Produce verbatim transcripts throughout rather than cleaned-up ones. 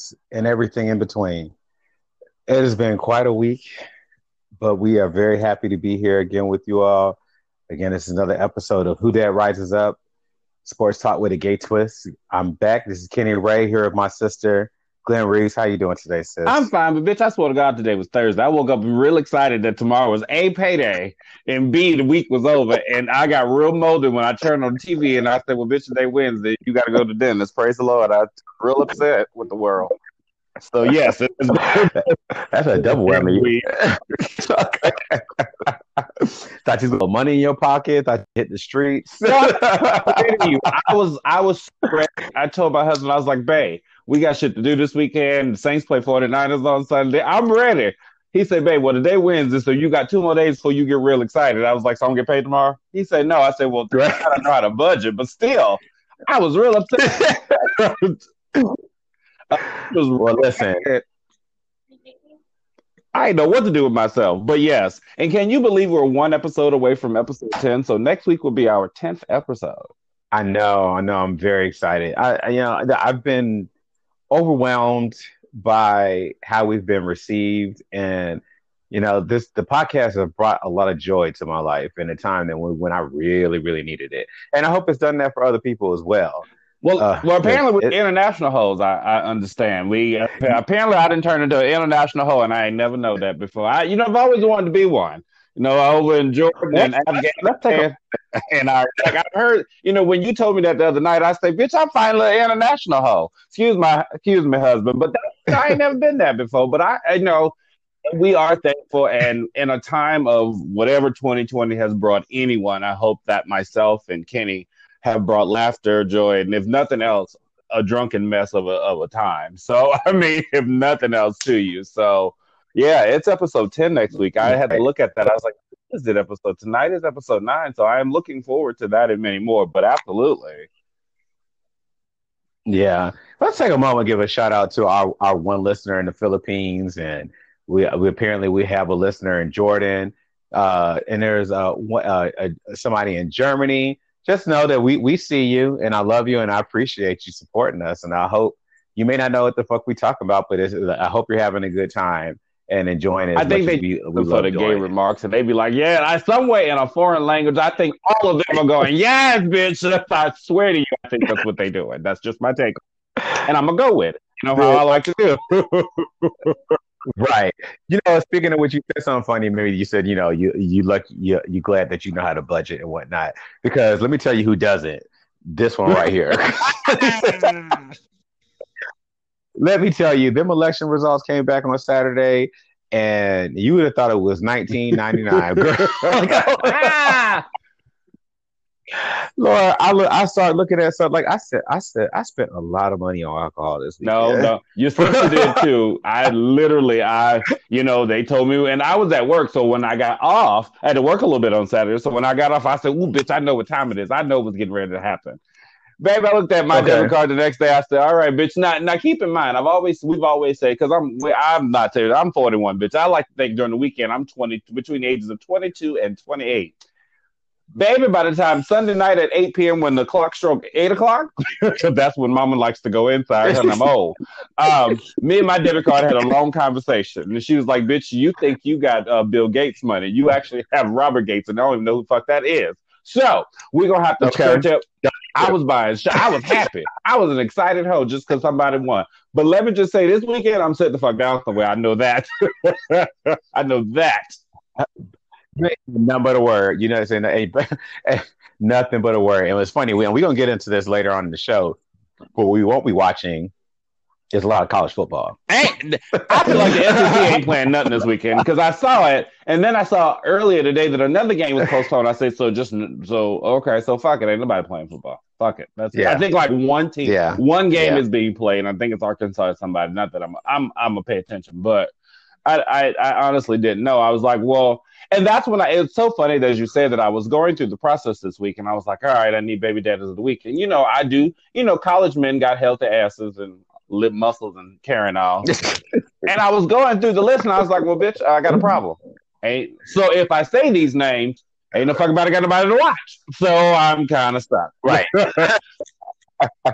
Days, and everything in between. It has been quite a week, but we are very happy to be here again with you all. Again, this is another episode of Who Dat Rises Up, Sports Talk with a Gay Twist. I'm back. This is Kenny Ray here with my sister, Glenn Reeves. How you doing today, sis? I'm fine, but bitch, I swear to God, today was Thursday. I woke up real excited that tomorrow was A, payday, and B, the week was over. And I got real molded when I turned on the T V and I said, well, bitch, today Wednesday. You got to go to the dentist. Praise the Lord. I was real upset with the world. So, yes. It's- That's a double whammy. Thought you had money in your pocket. Thought you hit the streets. I was, I was, I told my husband, I was like, babe, we got shit to do this weekend. The Saints play forty-niners on Sunday. I'm ready. He said, babe, well, today Wednesday, so you got two more days before you get real excited. I was like, so I'm going to get paid tomorrow? He said, no. I said, well, I don't know how to budget, but still, I was real upset. Was well, listen. I didn't know what to do with myself, but yes. And can you believe we're one episode away from episode ten? So next week will be our tenth episode. I know, I know. I'm very excited. I, I you know, I've been overwhelmed by how we've been received, and you know, this the podcast has brought a lot of joy to my life in a time that when, when I really, really needed it, and I hope it's done that for other people as well. Well, uh, well, apparently with international hoes, I, I understand. We uh, apparently I didn't turn into an international hoe, and I ain't never know that before. I, you know, I've always wanted to be one. You know, over in Jordan and Afghanistan, and I like I heard. You know, when you told me that the other night, I say, "Bitch, I'm finally an international hoe." Excuse my, excuse me, husband, but that, I ain't never been that before. But I, you know, we are thankful, and in a time of whatever twenty twenty has brought anyone, I hope that myself and Kenny have brought laughter, joy, and if nothing else, a drunken mess of a of a time. So, I mean, if nothing else to you. So, yeah, it's episode ten next week. I had to look at that. I was like, this is the episode. Tonight is episode nine, so I am looking forward to that and many more, but absolutely. Yeah. Let's take a moment and give a shout-out to our, our one listener in the Philippines, and we, we apparently we have a listener in Jordan, uh, and there's uh, uh, somebody in Germany. Just know that we, we see you, and I love you, and I appreciate you supporting us. And I hope you may not know what the fuck we talk about, but it's, I hope you're having a good time and enjoying it. I think they do for the gay remarks, and they be like, "Yeah, I some way in a foreign language." I think all of them are going, "Yes, bitch." I swear to you, I think that's what they're doing. That's just my take, and I'm gonna go with it. You know how I like to do. Right. You know, speaking of which, you said something funny. Maybe you said, you know, you you lucky, you you glad that you know how to budget and whatnot. Because let me tell you who doesn't. This one right here. Let me tell you, them election results came back on Saturday, and you would have thought it was nineteen ninety-nine. Girl. Lord, I look, I started looking at something like I said. I said I spent a lot of money on alcohol this week. No, no, you supposed to did too. I literally, I you know, they told me, and I was at work. So when I got off, I had to work a little bit on Saturday. So when I got off, I said, "Ooh, bitch, I know what time it is. I know what's getting ready to happen." Babe, I looked at my okay. debit card the next day. I said, "All right, bitch." Now, now keep in mind, I've always we've always said because I'm I'm not serious. I'm forty-one, bitch. I like to think during the weekend I'm twenty between the ages of twenty-two and twenty-eight. Baby, by the time Sunday night at eight p.m. when the clock struck eight o'clock, that's when Mama likes to go inside and I'm old. Um, me and my debit card had a long conversation. And she was like, bitch, you think you got uh, Bill Gates money. You actually have Robert Gates, and I don't even know who the fuck that is. So we're going to have to okay. church up. I was buying shit. I was happy. I was an excited hoe just because somebody won. But let me just say, this weekend, I'm sitting the fuck down somewhere. I know that. I know that. Nothing but a word, you know what I'm saying? Hey, nothing but a word. And it's funny, we, and we're going to get into this later on in the show, but we won't be watching is a lot of college football. And I feel like the S E C ain't playing nothing this weekend because I saw it, and then I saw earlier today that another game was postponed. I said, so just, so, okay, so fuck it. Ain't nobody playing football. Fuck it. That's yeah. it. I think like one team, yeah. one game yeah. is being played, and I think it's Arkansas or somebody. Not that I'm, I'm, I'm going to pay attention, but I, I, I honestly didn't know. I was like, well, and that's when I, it's so funny that you said that I was going through the process this week, and I was like, all right, I need baby daddies of the week. And, you know, I do, you know, college men got healthy asses and lip muscles and carrying all. And I was going through the list, and I was like, well, bitch, I got a problem. Ain't, so if I say these names, ain't no fucking about it, got nobody to watch. So I'm kind of stuck. Right.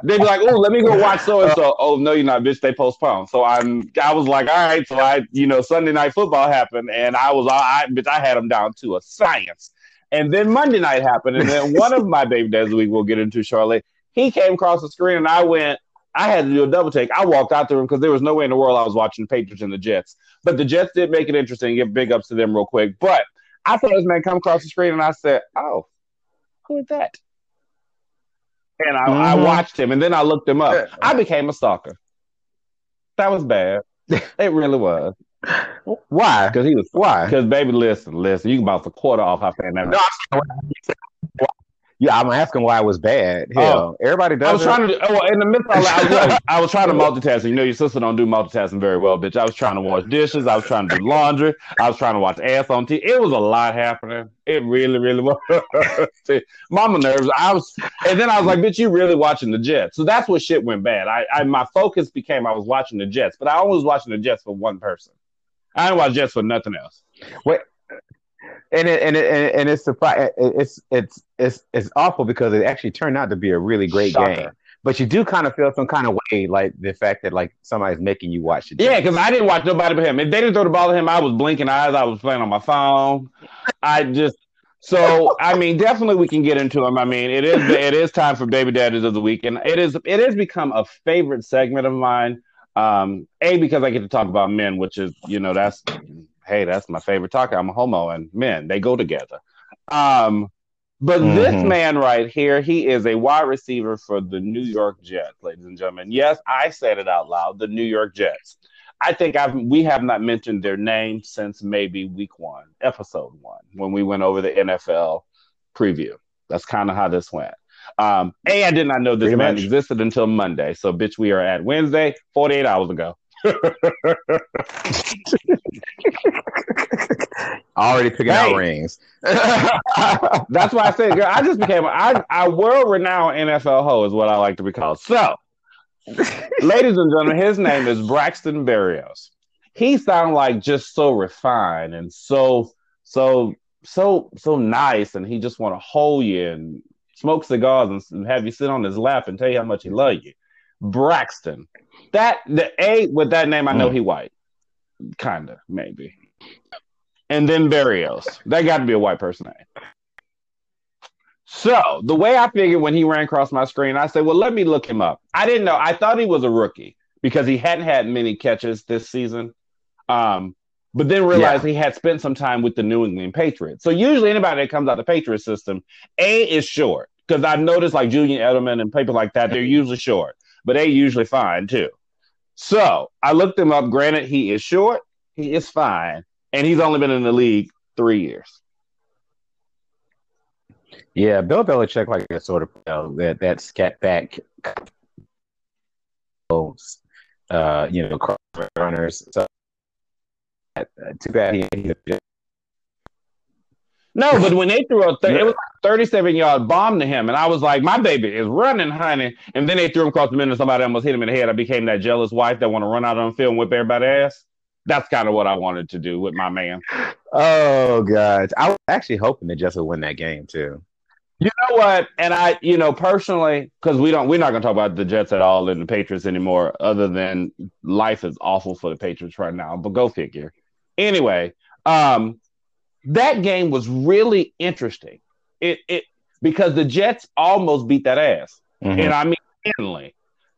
They'd be like, "Oh, let me go watch so and so." Oh no, you're not, bitch. They postponed. So I'm, I was like, "All right." So I, you know, Sunday night football happened, and I was all, I, bitch, I had them down to a science. And then Monday night happened, and then one of my baby dads of the week, we'll get into Charlotte. He came across the screen, and I went. I had to do a double take. I walked out the room because there was no way in the world I was watching the Patriots and the Jets. But the Jets did make it interesting. Give big ups to them real quick. But I saw this man come across the screen, and I said, "Oh, who is that?" And I, mm-hmm. I watched him, and then I looked him up. I became a stalker. That was bad. It really was. Why? Because he was. Why? Because baby, listen, listen. You can bounce a quarter off how fan that. No, yeah, I'm asking why it was bad. Hell, oh, everybody does. I was it. trying to. Oh, in the midst of I was, like, I was trying to multitask. You know, your sister don't do multitasking very well, bitch. I was trying to wash dishes. I was trying to do laundry. I was trying to watch ass on T V. It was a lot happening. It really, really was. Mama nerves. I was, and then I was like, bitch, you really watching the Jets? So that's where shit went bad. I, I my focus became I was watching the Jets, but I only was watching the Jets for one person. I didn't watch Jets for nothing else. Wait. And it, and it, and it's it's it's it's it's awful because it actually turned out to be a really great Shocker. game. But you do kind of feel some kind of way, like the fact that like somebody's making you watch it. Yeah, because I didn't watch nobody but him. If they didn't throw the ball at him, I was blinking eyes. I was playing on my phone. I just so I mean, definitely we can get into him. I mean, it is it is time for Baby Daddies of the Week, and it is it has become a favorite segment of mine. Um, a because I get to talk about men, which is you know that's. Hey, that's my favorite talker. I'm a homo, and men, they go together. Um, but mm-hmm. this man right here, he is a wide receiver for the New York Jets, ladies and gentlemen. Yes, I said it out loud, the New York Jets. I think I've, we have not mentioned their name since maybe week one, episode one, when we went over the N F L preview. That's kind of how this went. Um, a, I did not know this Pretty man much. existed until Monday. So, bitch, we are at Wednesday, forty-eight hours ago. Already picking hey. out rings. That's why I said, girl, I just became a, I, a world-renowned N F L hoe is what I like to be called. So, ladies and gentlemen, his name is Braxton Berrios. He sounds like just so refined and so, so, so, so nice, and he just want to hold you and smoke cigars and have you sit on his lap and tell you how much he loves you. Braxton. That the A with that name, I know mm. he white, kinda maybe, and then Berrios. That got to be a white person name. So the way I figured when he ran across my screen, I said, "Well, let me look him up." I didn't know. I thought he was a rookie because he hadn't had many catches this season, um, but then realized yeah. he had spent some time with the New England Patriots. So usually anybody that comes out the Patriots system, A is short because I've noticed like Julian Edelman and people like that, they're usually short. But they usually fine, too. So I looked him up. Granted, he is short. He is fine. And he's only been in the league three years. Yeah, Bill Belichick, like I sort of you know, that, that scat back, uh, you know, cross runners. So, uh, too bad he just No, but when they threw a th- it was like a thirty-seven-yard bomb to him, and I was like, my baby is running, honey. And then they threw him across the middle, and somebody almost hit him in the head. I became that jealous wife that want to run out on the field and whip everybody's ass. That's kind of what I wanted to do with my man. Oh, God. I was actually hoping that Jets would win that game, too. You know what? And I, you know, personally, because we don't, we're not going to talk about the Jets at all and the Patriots anymore, other than life is awful for the Patriots right now. But go figure. Anyway, um... that game was really interesting. It it because the Jets almost beat that ass. Mm-hmm. And I mean handily.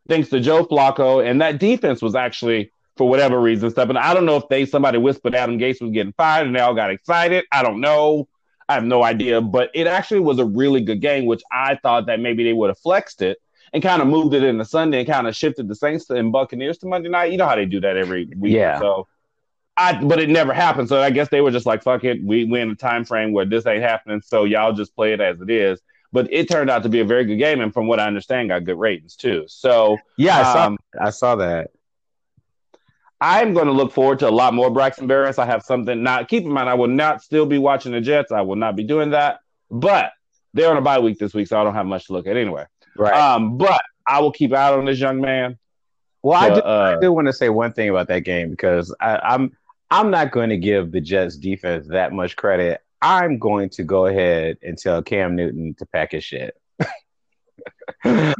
Thanks to Joe Flacco. And that defense was actually, for whatever reason, stuff. And I don't know if they somebody whispered Adam Gase was getting fired and they all got excited. I don't know. I have no idea. But it actually was a really good game, which I thought that maybe they would have flexed it and kind of moved it into Sunday and kind of shifted the Saints and Buccaneers to Monday night. You know how they do that every week. Yeah. So I, but it never happened, so I guess they were just like, fuck it, we, we're in a time frame where this ain't happening, so y'all just play it as it is. But it turned out to be a very good game, and from what I understand, got good ratings, too. So yeah, I, um, saw, I saw that. I'm going to look forward to a lot more Braxton Berrios. I have something not – keep in mind, I will not still be watching the Jets. I will not be doing that. But they're on a bye week this week, so I don't have much to look at anyway. Right. Um, but I will keep out on this young man. Well, so, I, do, uh, I do want to say one thing about that game because I, I'm – I'm not going to give the Jets defense that much credit. I'm going to go ahead and tell Cam Newton to pack his shit.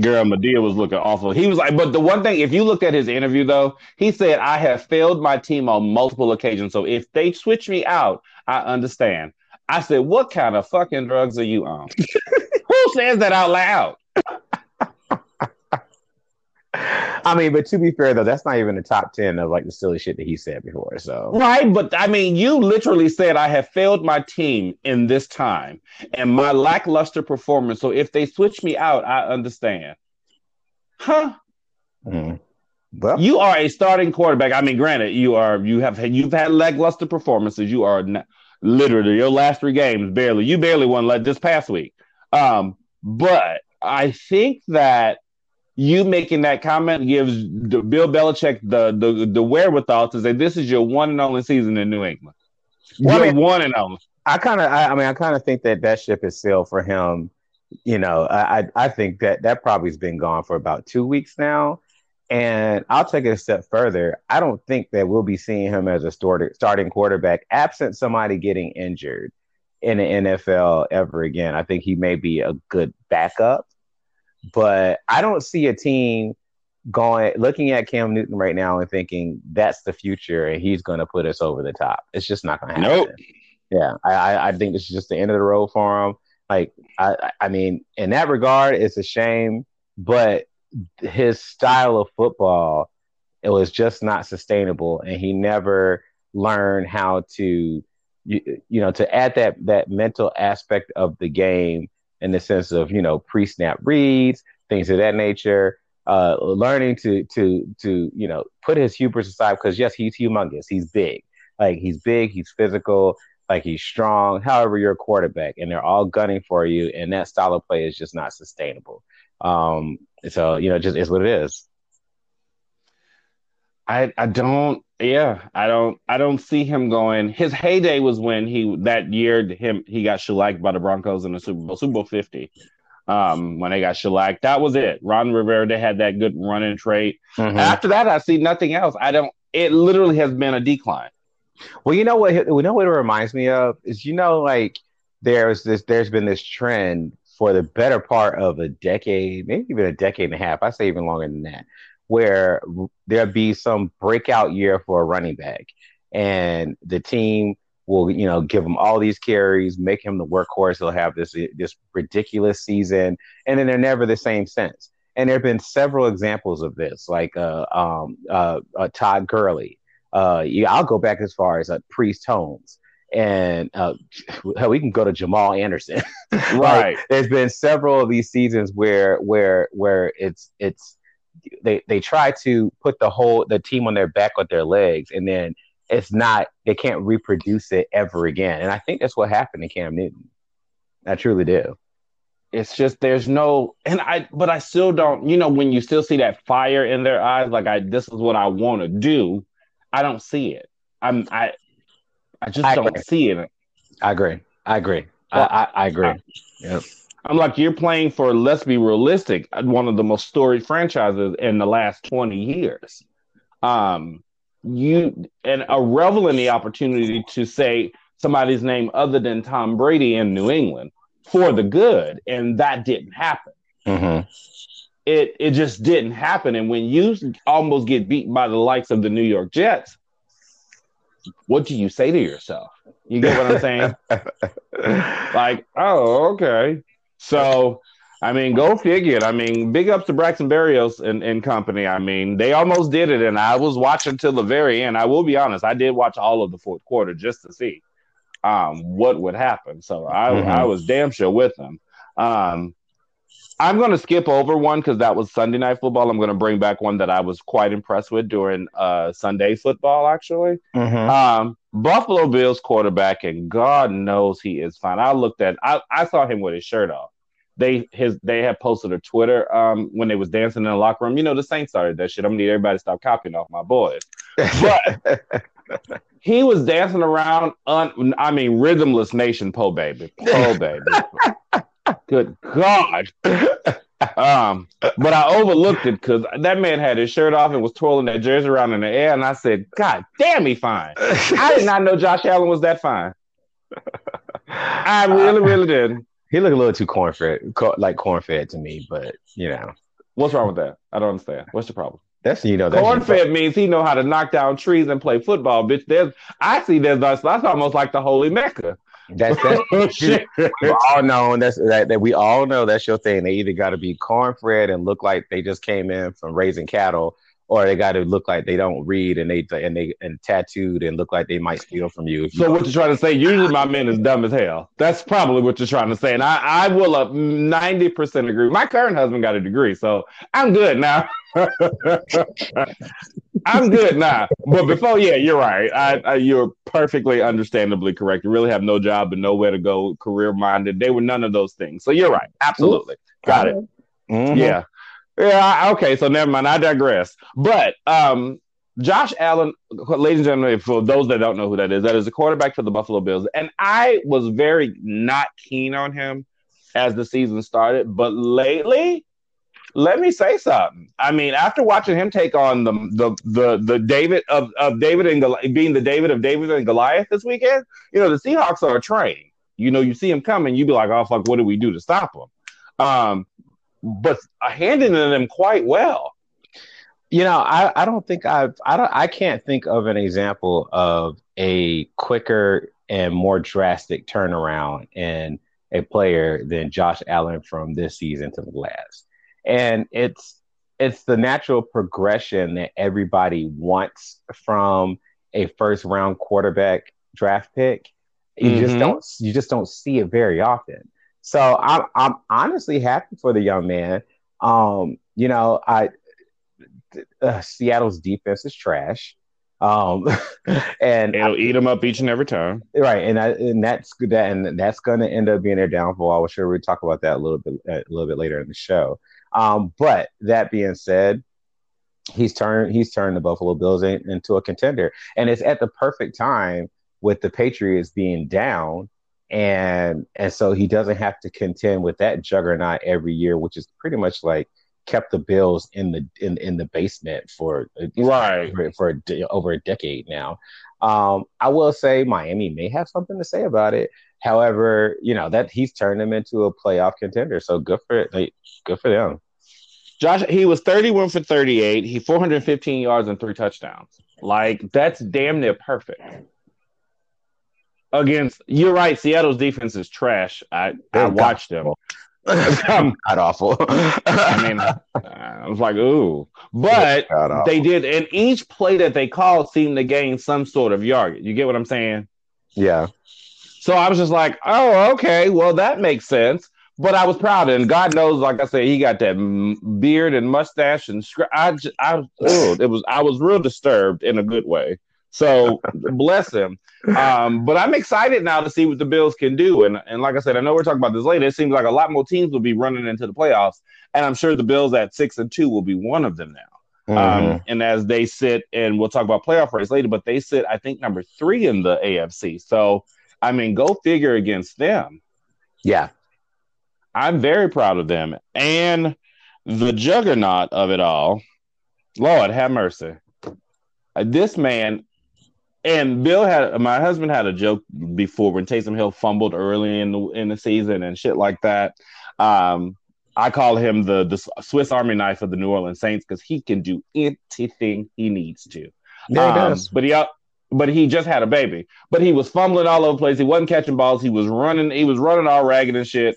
Girl, Medea was looking awful. He was like, but the one thing, if you looked at his interview, though, he said, I have failed my team on multiple occasions. So if they switch me out, I understand. I said, what kind of fucking drugs are you on? Who says that out loud? I mean, but to be fair, though, that's not even the top ten of like the silly shit that he said before. So right, but I mean, you literally said I have failed my team in this time and my lackluster performance. So if they switch me out, I understand. Huh? Mm. Well, you are a starting quarterback. I mean, granted, you are you have you've had lackluster performances. You are not, literally your last three games barely. You barely won like this past week. Um, but I think that. You making that comment gives Bill Belichick the the, the wherewithal to say this is your one and only season in New England. Well, I mean, one and only. I kind of, I, I mean, I kind of think that that ship is sailed for him. You know, I I think that that probably has been gone for about two weeks now. And I'll take it a step further. I don't think that we'll be seeing him as a starter, starting quarterback, absent somebody getting injured in the N F L ever again. I think he may be a good backup. But I don't see a team going looking at Cam Newton right now and thinking that's the future and he's going to put us over the top. It's just not going to happen. Nope. Yeah, I, I think this is just the end of the road for him. Like, I, I mean, in that regard, it's a shame. But his style of football, it was just not sustainable, and he never learned how to, you, you know, to add that that mental aspect of the game. In the sense of, you know, pre-snap reads, things of that nature, uh, learning to to to you know put his hubris aside because yes, he's humongous, he's big, like he's big, he's physical, like he's strong. However, you're a quarterback, and they're all gunning for you, and that style of play is just not sustainable. Um, so you know, just it's what it is. I I don't yeah I don't I don't see him going. His heyday was when he that year him he got shellacked by the Broncos in the Super Bowl Super Bowl fifty. Um, when they got shellacked, that was it. Ron Rivera, they had that good run and trade. Mm-hmm. After that, I see nothing else. I don't. It literally has been a decline. Well, you know what? You know what it reminds me of is you know like there's this there's been this trend for the better part of a decade, maybe even a decade and a half. I say even longer than that. Where there'll be some breakout year for a running back and the team will, you know, give him all these carries, make him the workhorse. He'll have this, this ridiculous season and then they're never the same since. And there have been several examples of this, like uh, um, uh, uh, Todd Gurley. Uh, yeah, I'll go back as far as uh, Priest Holmes. And uh, we can go to Jamal Anderson. Right. Like, there's been several of these seasons where where where it's it's, They they try to put the whole the team on their back with their legs, and then it's not they can't reproduce it ever again. And I think that's what happened to Cam Newton. I truly do. It's just there's no and I but I still don't. You know when you still see that fire in their eyes, like I this is what I want to do. I don't see it. I'm I I just I don't agree. see it. I agree. I agree. Well, I, I I agree. I, yep. I'm like, you're playing for, let's be realistic, one of the most storied franchises in the last twenty years. Um, you and I revel in the opportunity to say somebody's name other than Tom Brady in New England for the good, and that didn't happen. Mm-hmm. It it just didn't happen. And when you almost get beat by the likes of the New York Jets, what do you say to yourself? You get what I'm saying? Like, oh, okay. So, I mean, go figure it. I mean, big ups to Braxton Berrios and, and company. I mean, they almost did it, and I was watching till the very end. I will be honest. I did watch all of the fourth quarter just to see um, what would happen. So, I, mm-hmm. I was damn sure with them. Um, I'm going to skip over one because that was Sunday Night Football. I'm going to bring back one that I was quite impressed with during uh, Sunday football, actually. Mm-hmm. Um, Buffalo Bills quarterback, and God knows he is fine. I looked at, I, I saw him with his shirt off. They his they had posted a Twitter um, when they was dancing in the locker room. You know, the Saints started that shit. I'm going to need everybody to stop copying off my boys. But he was dancing around, un, I mean, rhythmless nation, po baby. Po baby. Good God. Um, but I overlooked it because that man had his shirt off and was twirling that jersey around in the air, and I said, God damn, he fine. I did not know Josh Allen was that fine. I really, really didn't. He looked a little too corn-fed, like corn-fed to me, but, you know. What's wrong with that? I don't understand. What's the problem? That's, you know, that's corn-fed means he know how to knock down trees and play football, bitch. There's, I see there's that's almost like the Holy Mecca. That's that. We all know that's that, that we all know that's your thing. They either got to be corn-fed and look like they just came in from raising cattle, or they got to look like they don't read and they and they and tattooed and look like they might steal from you. So you what know. You're trying to say? Usually my men is dumb as hell. That's probably what you're trying to say, and I, I will up ninety percent agree. My current husband got a degree, so I'm good now. I'm good now. But before, yeah, you're right. I, I you're perfectly understandably correct. You really have no job and nowhere to go. Career minded, they were none of those things. So you're right. Absolutely, got it. Mm-hmm. Yeah. Yeah, okay, so never mind. I digress. But um, Josh Allen, ladies and gentlemen, for those that don't know who that is, that is a quarterback for the Buffalo Bills. And I was very not keen on him as the season started. But lately, let me say something. I mean, after watching him take on the the the, the David of, of David and Goli- being the David of David and Goliath this weekend, you know, the Seahawks are a train. You know, you see him coming, you be like, oh, fuck, what do we do to stop him? Um But handing them quite well, you know. I, I don't think I've I don't I can't think of an example of a quicker and more drastic turnaround in a player than Josh Allen from this season to the last. And it's it's the natural progression that everybody wants from a first round quarterback draft pick. You mm-hmm. just don't you just don't see it very often. So I'm I'm honestly happy for the young man. Um, you know, I uh, Seattle's defense is trash, um, and it'll I, eat them up each and every time, right? And I, and that's that, and that's going to end up being their downfall. I was sure we'd talk about that a little bit a little bit later in the show. Um, but that being said, he's turned he's turned the Buffalo Bills in, into a contender, and it's at the perfect time with the Patriots being down. And and so he doesn't have to contend with that juggernaut every year, which is pretty much like kept the Bills in the in, in the basement for right for, for a, over a decade now. Um, I will say Miami may have something to say about it. However, you know that he's turned them into a playoff contender, so good for it. Like, good for them. Josh, he was thirty-one for thirty-eight. He four hundred fifteen yards and three touchdowns. Like that's damn near perfect. Against you're right, Seattle's defense is trash. I, I watched them. I'm not awful. I mean, I, I was like, ooh, but they did, and each play that they called seemed to gain some sort of yardage. You get what I'm saying? Yeah. So I was just like, oh, okay, well that makes sense. But I was proud, and God knows, like I said, he got that beard and mustache, and scr- I, just, I, ooh, it was, I was real disturbed in a good way. So bless him. Um, but I'm excited now to see what the Bills can do. And and like I said, I know we're talking about this later. It seems like a lot more teams will be running into the playoffs. And I'm sure the Bills at six and two will be one of them now. Mm-hmm. Um, and as they sit, and we'll talk about playoff race later, but they sit, I think, number three in the A F C. So, I mean, go figure against them. Yeah. I'm very proud of them. And the juggernaut of it all, Lord have mercy. This man... And Bill had my husband had a joke before when Taysom Hill fumbled early in the in the season and shit like that. Um, I call him the, the Swiss Army knife of the New Orleans Saints because he can do anything he needs to. Yeah, he um, does. But he but he just had a baby. But he was fumbling all over the place. He wasn't catching balls. He was running. He was running all ragged and shit.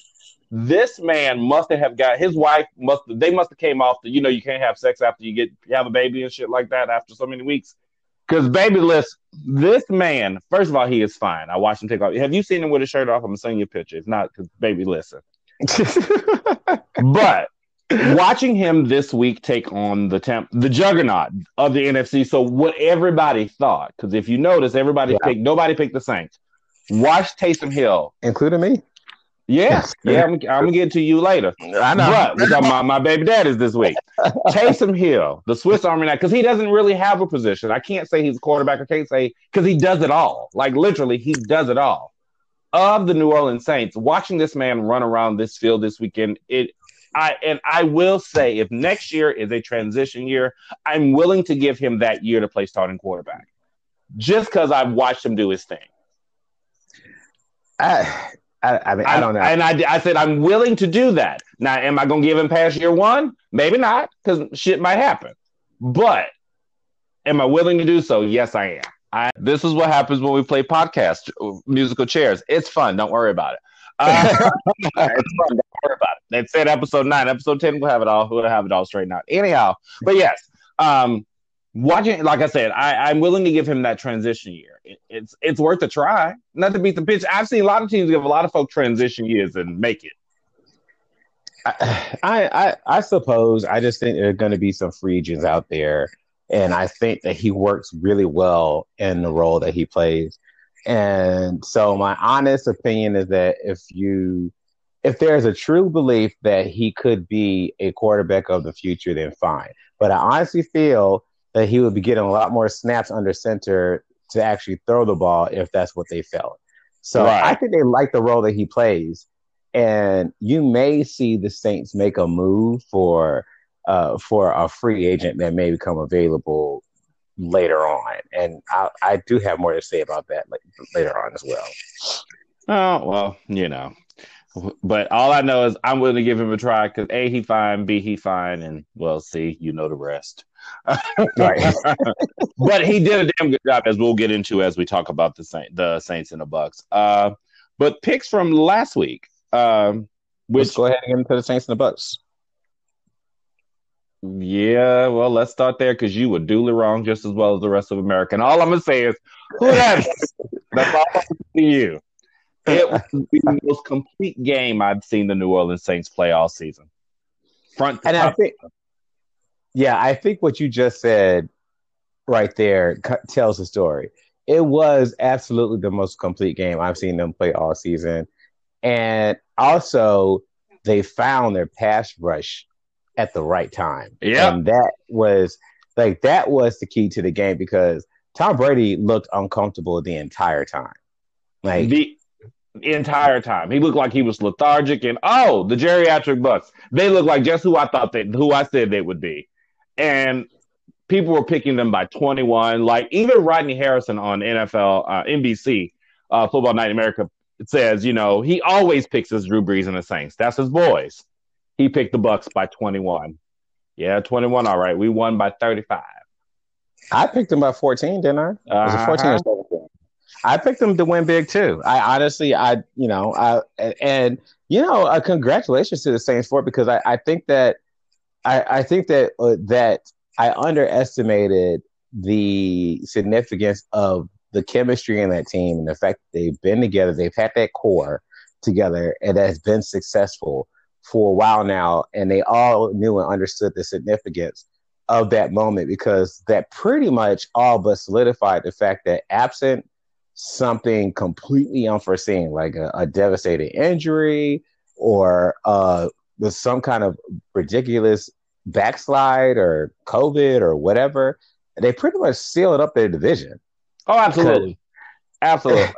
This man must have got his wife must they must have came off the you know you can't have sex after you get you have a baby and shit like that after so many weeks. Because, baby, listen, this man, first of all, he is fine. I watched him take off. Have you seen him with his shirt off? I'm going to send you a picture. If not, because, baby, listen. But watching him this week take on the temp- the juggernaut of the N F C, so what everybody thought, because if you notice, everybody yeah. picked, nobody picked the Saints. Watch Taysom Hill. Including me? Yes. Yeah, I'm, I'm going to get to you later. I know. But we're talking about my baby daddies this week. Taysom Hill, the Swiss Army knife, because he doesn't really have a position. I can't say he's a quarterback. I can't say because he does it all. Like, literally, he does it all. Of the New Orleans Saints, watching this man run around this field this weekend, it, I and I will say if next year is a transition year, I'm willing to give him that year to play starting quarterback just because I've watched him do his thing. I... I, I mean, I, I don't know. And I, I said, I'm willing to do that. Now, am I going to give him past year one? Maybe not, because shit might happen. But am I willing to do so? Yes, I am. I, this is what happens when we play podcast musical chairs. It's fun. Don't worry about it. Uh, it's fun. Don't worry about it. They said episode nine, episode ten, we'll have it all. We'll have it all straightened out. Anyhow, but yes, um, watching, like I said, I, I'm willing to give him that transition year. It, it's it's worth a try. Not to beat the pitch. I've seen a lot of teams give a lot of folk transition years and make it. I I, I suppose. I just think there are going to be some free agents out there. And I think that he works really well in the role that he plays. And so my honest opinion is that if you, if there's a true belief that he could be a quarterback of the future, then fine. But I honestly feel that he would be getting a lot more snaps under center to actually throw the ball if that's what they felt. So right. I think they like the role that he plays. And you may see the Saints make a move for – Uh, for a free agent that may become available later on. And I, I do have more to say about that like, later on as well. Oh, well, you know. But all I know is I'm willing to give him a try because A, he fine, B, he fine, and, well, C, you know the rest. Right. But he did a damn good job, as we'll get into as we talk about the, Saint, the Saints and the Bucks. Uh, but picks from last week. Um, which... Let's go ahead and get into the Saints and the Bucks. Yeah, well, let's start there because you were duly wrong just as well as the rest of America. And all I'm going to say is, who that is? That's all I'm going to you. It was the most complete game I've seen the New Orleans Saints play all season. Front to and front. I think, yeah, I think what you just said right there tells the story. It was absolutely the most complete game I've seen them play all season. And also, they found their pass rush at the right time. Yeah. And that was like that was the key to the game because Tom Brady looked uncomfortable the entire time. Like the entire time. He looked like he was lethargic and oh, the geriatric Bucks. They look like just who I thought they who I said they would be. And people were picking them by twenty-one. Like even Rodney Harrison on N F L uh, N B C uh, Football Night in America says, you know, he always picks his Drew Brees and the Saints. That's his boys. He picked the Bucks by twenty-one. Yeah, twenty-one. All right, we won by thirty-five. I picked them by fourteen, didn't I? Was uh-huh. it fourteen or seventeen? I picked them to win big too. I honestly, I you know, I and you know, uh, congratulations to the Saints for it because I, I think that I, I think that uh, that I underestimated the significance of the chemistry in that team and the fact that they've been together, they've had that core together, and that's been successful for a while now, and they all knew and understood the significance of that moment because that pretty much all but solidified the fact that absent something completely unforeseen, like a, a devastating injury or uh, with some kind of ridiculous backslide or COVID or whatever, they pretty much sealed up their division. Oh, absolutely. Absolutely.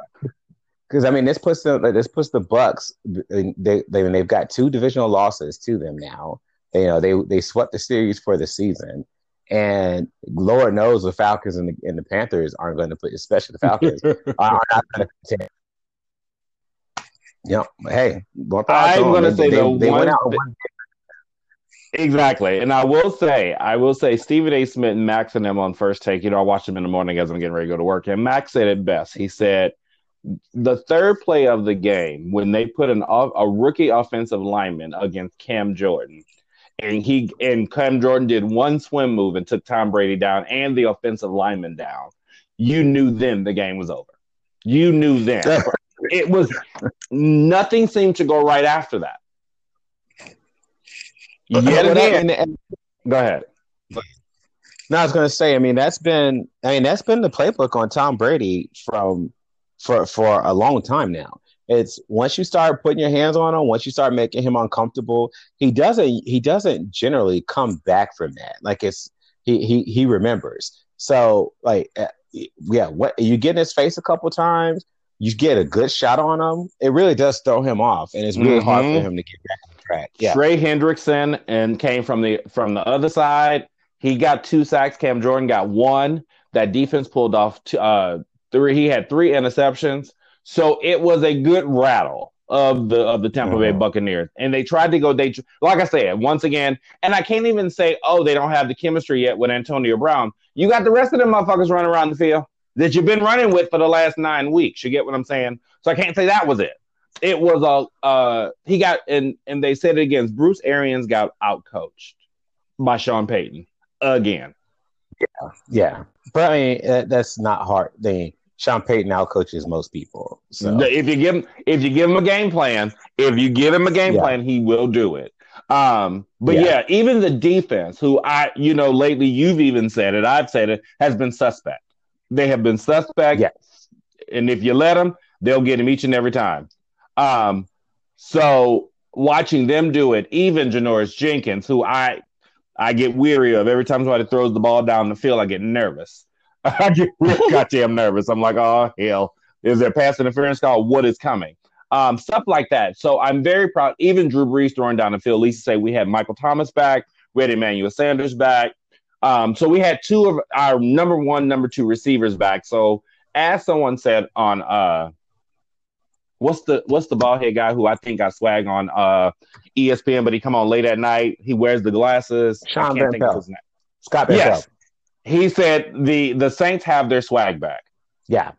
Because I mean, this puts them, like, this puts the Bucks. They, they they've got two divisional losses to them now. They, you know, they they swept the series for the season, and Lord knows the Falcons and the, and the Panthers aren't going to put, especially the Falcons, are not going to contend. Yeah, hey, I'm going to say they, the they one, went out and won. Exactly, and I will say, I will say, Stephen A. Smith, and Max, and them on First Take. You know, I watched them in the morning as I'm getting ready to go to work, and Max said it best. He said, the third play of the game, when they put an a rookie offensive lineman against Cam Jordan, and he and Cam Jordan did one swim move and took Tom Brady down and the offensive lineman down, you knew then the game was over. You knew then. It was nothing seemed to go right after that. Yet again. And, and, go ahead. No, I was going to say. I mean, that's been. I mean, that's been the playbook on Tom Brady from. For, for a long time now. It's once you start putting your hands on him, once you start making him uncomfortable, he doesn't he doesn't generally come back from that. Like it's he he he remembers. So like yeah, what you get in his face a couple times, you get a good shot on him. It really does throw him off, and it's really mm-hmm. hard for him to get back on track. Yeah. Trey Hendrickson and came from the from the other side. He got two sacks. Cam Jordan got one. That defense pulled off. T- uh, Three, he had three interceptions, so it was a good rattle. of the of the Tampa Bay Buccaneers. And they tried to go, they like I said, once again, and I can't even say, oh, they don't have the chemistry yet with Antonio Brown. You got the rest of them motherfuckers running around the field that you've been running with for the last nine weeks. You get what I'm saying? So I can't say that was it. It was a uh, he got and and they said it again. Bruce Arians got outcoached by Sean Payton again. Yeah, yeah, but I mean that, that's not hard. They Sean Payton outcoaches most people. So if you give him if you give him a game plan, if you give him a game yeah. plan, he will do it. Um, but yeah. yeah, even the defense, who I you know lately you've even said it, I've said it, has been suspect. They have been suspect. Yes, and if you let them, they'll get him each and every time. Um, so watching them do it, even Janoris Jenkins, who I I get weary of every time somebody throws the ball down the field, I get nervous. I get real goddamn nervous. I'm like, oh hell, is there pass interference call? What is coming? Um, stuff like that. So I'm very proud. Even Drew Brees throwing down the field. At least say we had Michael Thomas back, we had Emmanuel Sanders back. Um, so we had two of our number one, number two receivers back. So as someone said on uh. What's the what's the bald head guy who I think I swag on uh, E S P N, but he come on late at night. He wears the glasses. Sean Van Pelt. Scott Van Pelt. He said the, the Saints have their swag back. Yeah.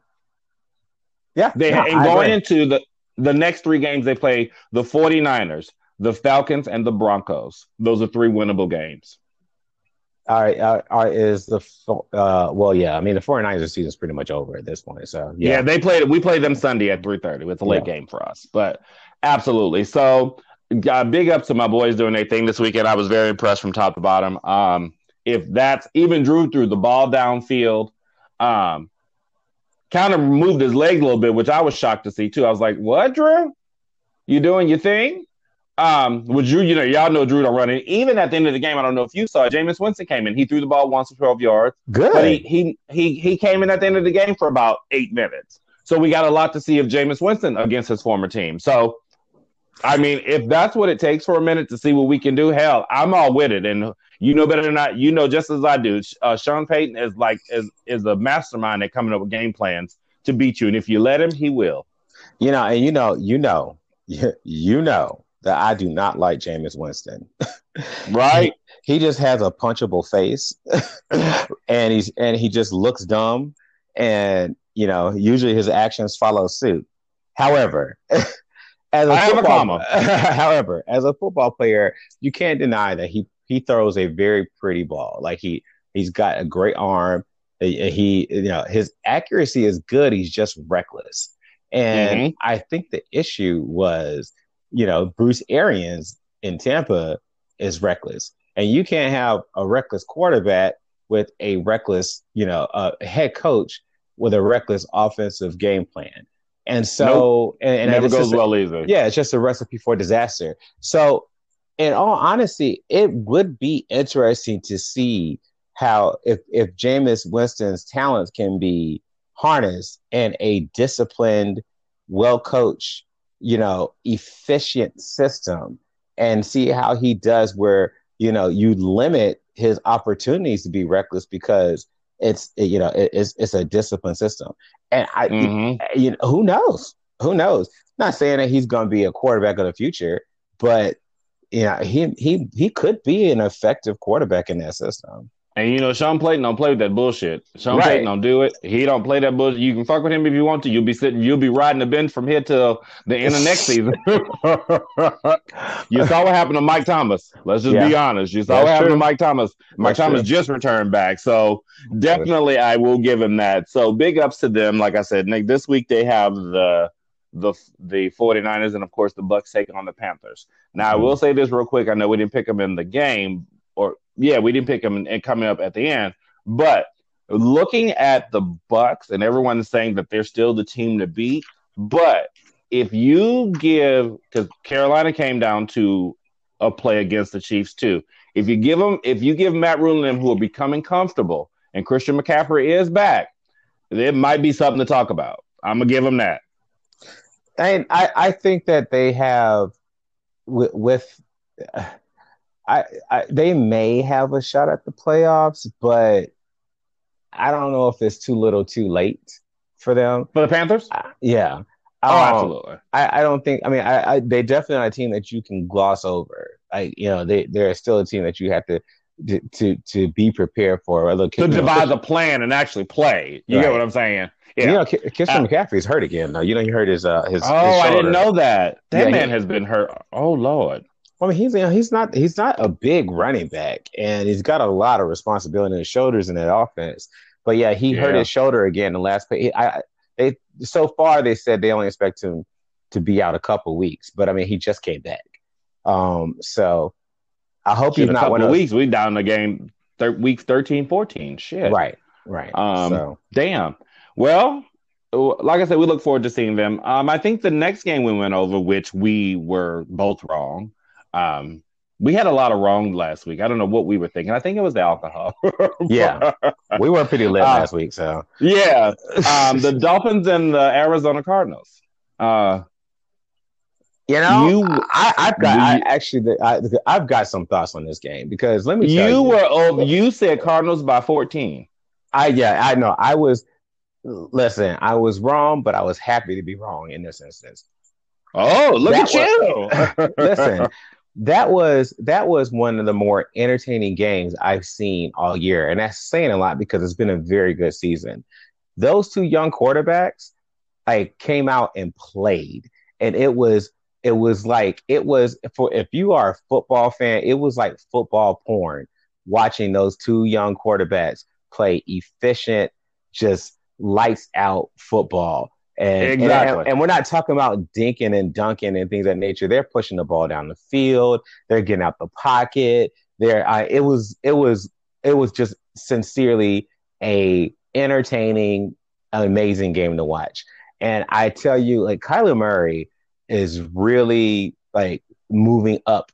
Yeah. They no, and going into the, the next three games, they play the 49ers, the Falcons, and the Broncos. Those are three winnable games. All right, uh, all right, is the uh, well, yeah. I mean, the 49ers season is pretty much over at this point. So yeah, yeah they played. We played them Sunday at three thirty. It's a late yeah. game for us, but absolutely. So uh, big ups to my boys doing their thing this weekend. I was very impressed from top to bottom. Um, if that's even Drew threw the ball downfield, um, kind of moved his leg a little bit, which I was shocked to see too. I was like, "What, Drew? You doing your thing?" Um, with Drew, you know, y'all know Drew don't run it. Even at the end of the game, I don't know if you saw it, Jameis Winston came in. He threw the ball once for twelve yards. Good. But he, he he he came in at the end of the game for about eight minutes. So we got a lot to see of Jameis Winston against his former team. So, I mean, if that's what it takes for a minute to see what we can do, hell, I'm all with it. And you know better than I, you know just as I do, uh, Sean Payton is like is is a mastermind at coming up with game plans to beat you. And if you let him, he will. You know, and you know, you know, you know. that I do not like Jameis Winston. Right. He, he just has a punchable face and he's, and he just looks dumb and, you know, usually his actions follow suit. However, as a I football, have a however, as a football player, you can't deny that he, he throws a very pretty ball. Like he, he's got a great arm. He, you know, his accuracy is good. He's just reckless. And mm-hmm. I think the issue was, you know, Bruce Arians in Tampa is reckless, and you can't have a reckless quarterback with a reckless, you know, uh, head coach with a reckless offensive game plan. And so, nope. and, and never goes well a, either. Yeah, it's just a recipe for disaster. So, in all honesty, it would be interesting to see how if if Jameis Winston's talents can be harnessed in a disciplined, well coached, you know, efficient system, and see how he does where, you know, you limit his opportunities to be reckless because it's, you know, it's it's a disciplined system. And I, mm-hmm. you know, who knows? Who knows? I'm not saying that he's going to be a quarterback of the future, but, you know, he, he, he could be an effective quarterback in that system. And, you know, Sean Payton don't play with that bullshit. Sean right. Payton don't do it. He don't play that bullshit. You can fuck with him if you want to. You'll be sitting, you'll be riding the bench from here till the end of next season. You saw what happened to Mike Thomas. Let's just yeah. be honest. You saw That's what happened true. to Mike Thomas. Mike That's Thomas true. just returned back. So definitely I will give him that. So big ups to them. Like I said, Nick, this week they have the the the 49ers and, of course, the Bucs taking on the Panthers. Now, mm-hmm. I will say this real quick. I know we didn't pick them in the game, or yeah, we didn't pick them and coming up at the end. But looking at the Bucs, and everyone's saying that they're still the team to beat. But if you give, because Carolina came down to a play against the Chiefs too. If you give them, if you give Matt Rhule and them, who are becoming comfortable, and Christian McCaffrey is back, it might be something to talk about. I'm gonna give them that. And I, I think that they have with. with uh, I, I they may have a shot at the playoffs, but I don't know if it's too little, too late for them. For the Panthers, I, yeah, I don't, oh, absolutely. I, I don't think. I mean, I, I they definitely are a team that you can gloss over. Like, you know, they they're still a team that you have to to to, to be prepared for. Or look, to devise a plan and actually play. You right. get what I'm saying? Yeah. You know, K- Christian uh, McCaffrey's hurt again. Though you know, you heard his uh his. Oh, his I didn't know that. That yeah, man he, has been hurt. Oh Lord. I mean, he's you know, he's not he's not a big running back, and he's got a lot of responsibility on his shoulders in that offense. But yeah, he yeah. hurt his shoulder again. The last play, I they so far they said they only expect him to be out a couple weeks, but I mean, he just came back. Um, so I hope Shit, he's not one of weeks. We down the game thir- weeks thirteen, fourteen Shit, right, right. Um, so. damn. Well, like I said, we look forward to seeing them. Um, I think the next game we went over, which we were both wrong. Um, we had a lot of wrong last week. I don't know what we were thinking. I think it was the alcohol. yeah. We were pretty lit uh, last week, so. Yeah. Um, the Dolphins and the Arizona Cardinals. Uh, you know, you, I, I've got I, actually, I, I've got some thoughts on this game because let me tell you. You were over, you said Cardinals by fourteen. I Yeah, I know. I was, listen, I was wrong, but I was happy to be wrong in this instance. Oh, look that at was, you. listen. That was that was one of the more entertaining games I've seen all year, and that's saying a lot because it's been a very good season. Those two young quarterbacks, like, came out and played, and it was it was like it was for if you are a football fan, it was like football porn watching those two young quarterbacks play efficient, just lights out football. And, exactly. and and we're not talking about dinking and dunking and things of that nature. They're pushing the ball down the field. They're getting out the pocket. There, uh, it was, it was, it was just sincerely a entertaining, amazing game to watch. And I tell you, like, Kyler Murray is really like moving up.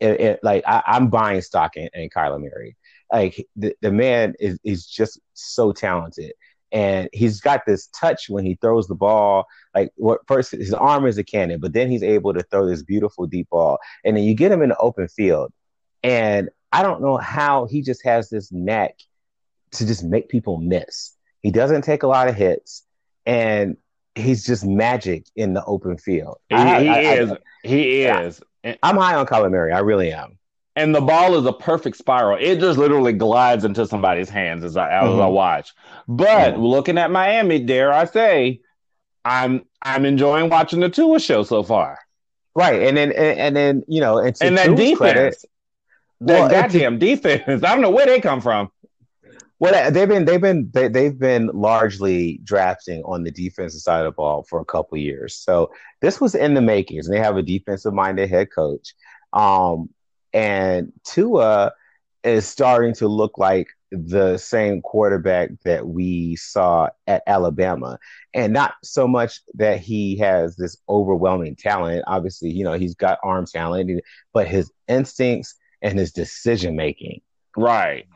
It, it, like I, I'm buying stock in, in Kyler Murray. Like the, the man is is just so talented. And he's got this touch when he throws the ball. Like, what first, his arm is a cannon, but then he's able to throw this beautiful deep ball. And then you get him in the open field. And I don't know how he just has this knack to just make people miss. He doesn't take a lot of hits. And he's just magic in the open field. He, I, he I, is. I, he is. I, I'm high on Kyler Murray. I really am. And the ball is a perfect spiral. It just literally glides into somebody's hands as I, as mm-hmm. I watch. But mm-hmm. looking at Miami, dare I say, I'm I'm enjoying watching the Tua show so far. Right, and then and, and then you know, and, and that Tua's defense, credit, that well, goddamn defense. I don't know where they come from. Well, they've been they've been they, they've been largely drafting on the defensive side of the ball for a couple of years. So this was in the makings, and they have a defensive-minded head coach. Um, And Tua is starting to look like the same quarterback that we saw at Alabama. And not so much that he has this overwhelming talent. Obviously, you know, he's got arm talent, but his instincts and his decision-making. Right.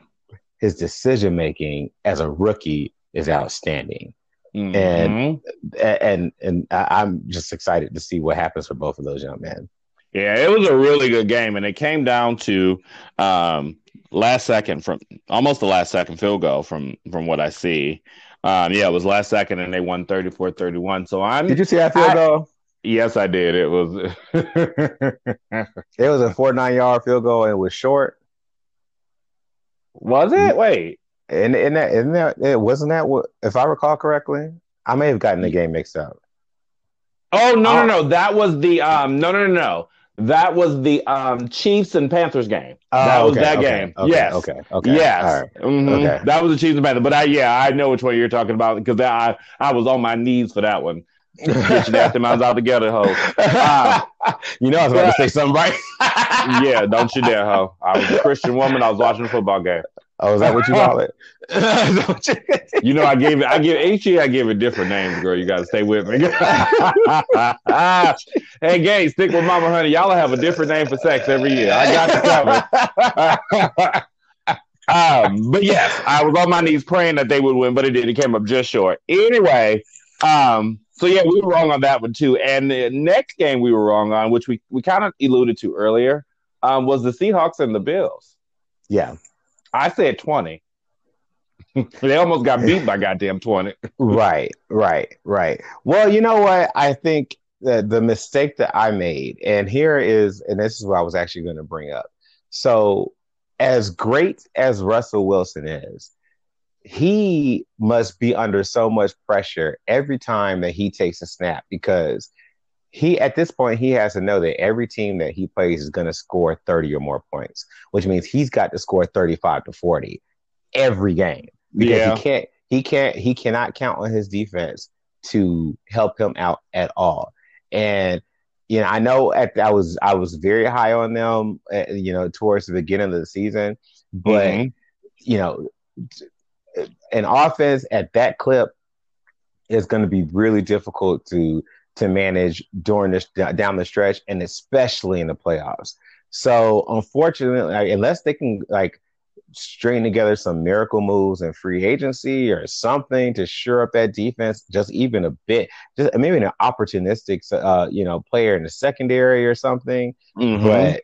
His decision-making as a rookie is outstanding. Mm-hmm. And, and, and I'm just excited to see what happens for both of those young men. Yeah, it was a really good game, and it came down to um, last second from almost the last second field goal from from what I see. Um, yeah, it was last second, and they won thirty-four thirty-one. So I'm. Did you see that field I, goal? Yes, I did. It was. It was a forty-nine yard field goal, and it was short. Was it? Wait, and and that and that it wasn't that what if I recall correctly, I may have gotten the game mixed up. Oh no, no, no! That was the um. No, no, no, no. That was the um, Chiefs and Panthers game. Oh, that was okay, that okay, game. Okay, yes. Okay. Okay. Yes. All right. Mm-hmm. Okay. That was the Chiefs and Panthers. But I, yeah, I know which one you're talking about because I, I was on my knees for that one. After I was out together, ho. Um, you know I was about to say something, right? Yeah, don't you dare, ho. I was a Christian woman. I was watching a football game. Oh, is that what you call it? You know, I gave it. I give each year. I give it different names, girl. You got to stay with me. Hey, gang, stick with mama, honey. Y'all have a different name for sex every year. I got you covered. um, but yes, I was on my knees praying that they would win, but it did. It came up just short. Anyway, um, so yeah, we were wrong on that one too. And the next game we were wrong on, which we we kind of alluded to earlier, um, was the Seahawks and the Bills. Yeah. I said twenty. They almost got beat by goddamn twenty. Right, right, right. Well, you know what? I think that the mistake that I made, and here is, and this is what I was actually going to bring up. So as great as Russell Wilson is, he must be under so much pressure every time that he takes a snap, because he, at this point, he has to know that every team that he plays is going to score thirty or more points, which means he's got to score thirty-five to forty every game, because yeah. he can't, he can't, he cannot count on his defense to help him out at all. And, you know, I know at, I was, I was very high on them, uh, you know, towards the beginning of the season, but mm-hmm. you know, an offense at that clip is going to be really difficult to, to manage during this down the stretch, and especially in the playoffs. So unfortunately, unless they can like string together some miracle moves in free agency or something to shore up that defense, just even a bit, just maybe an opportunistic, uh, you know, player in the secondary or something. Mm-hmm. But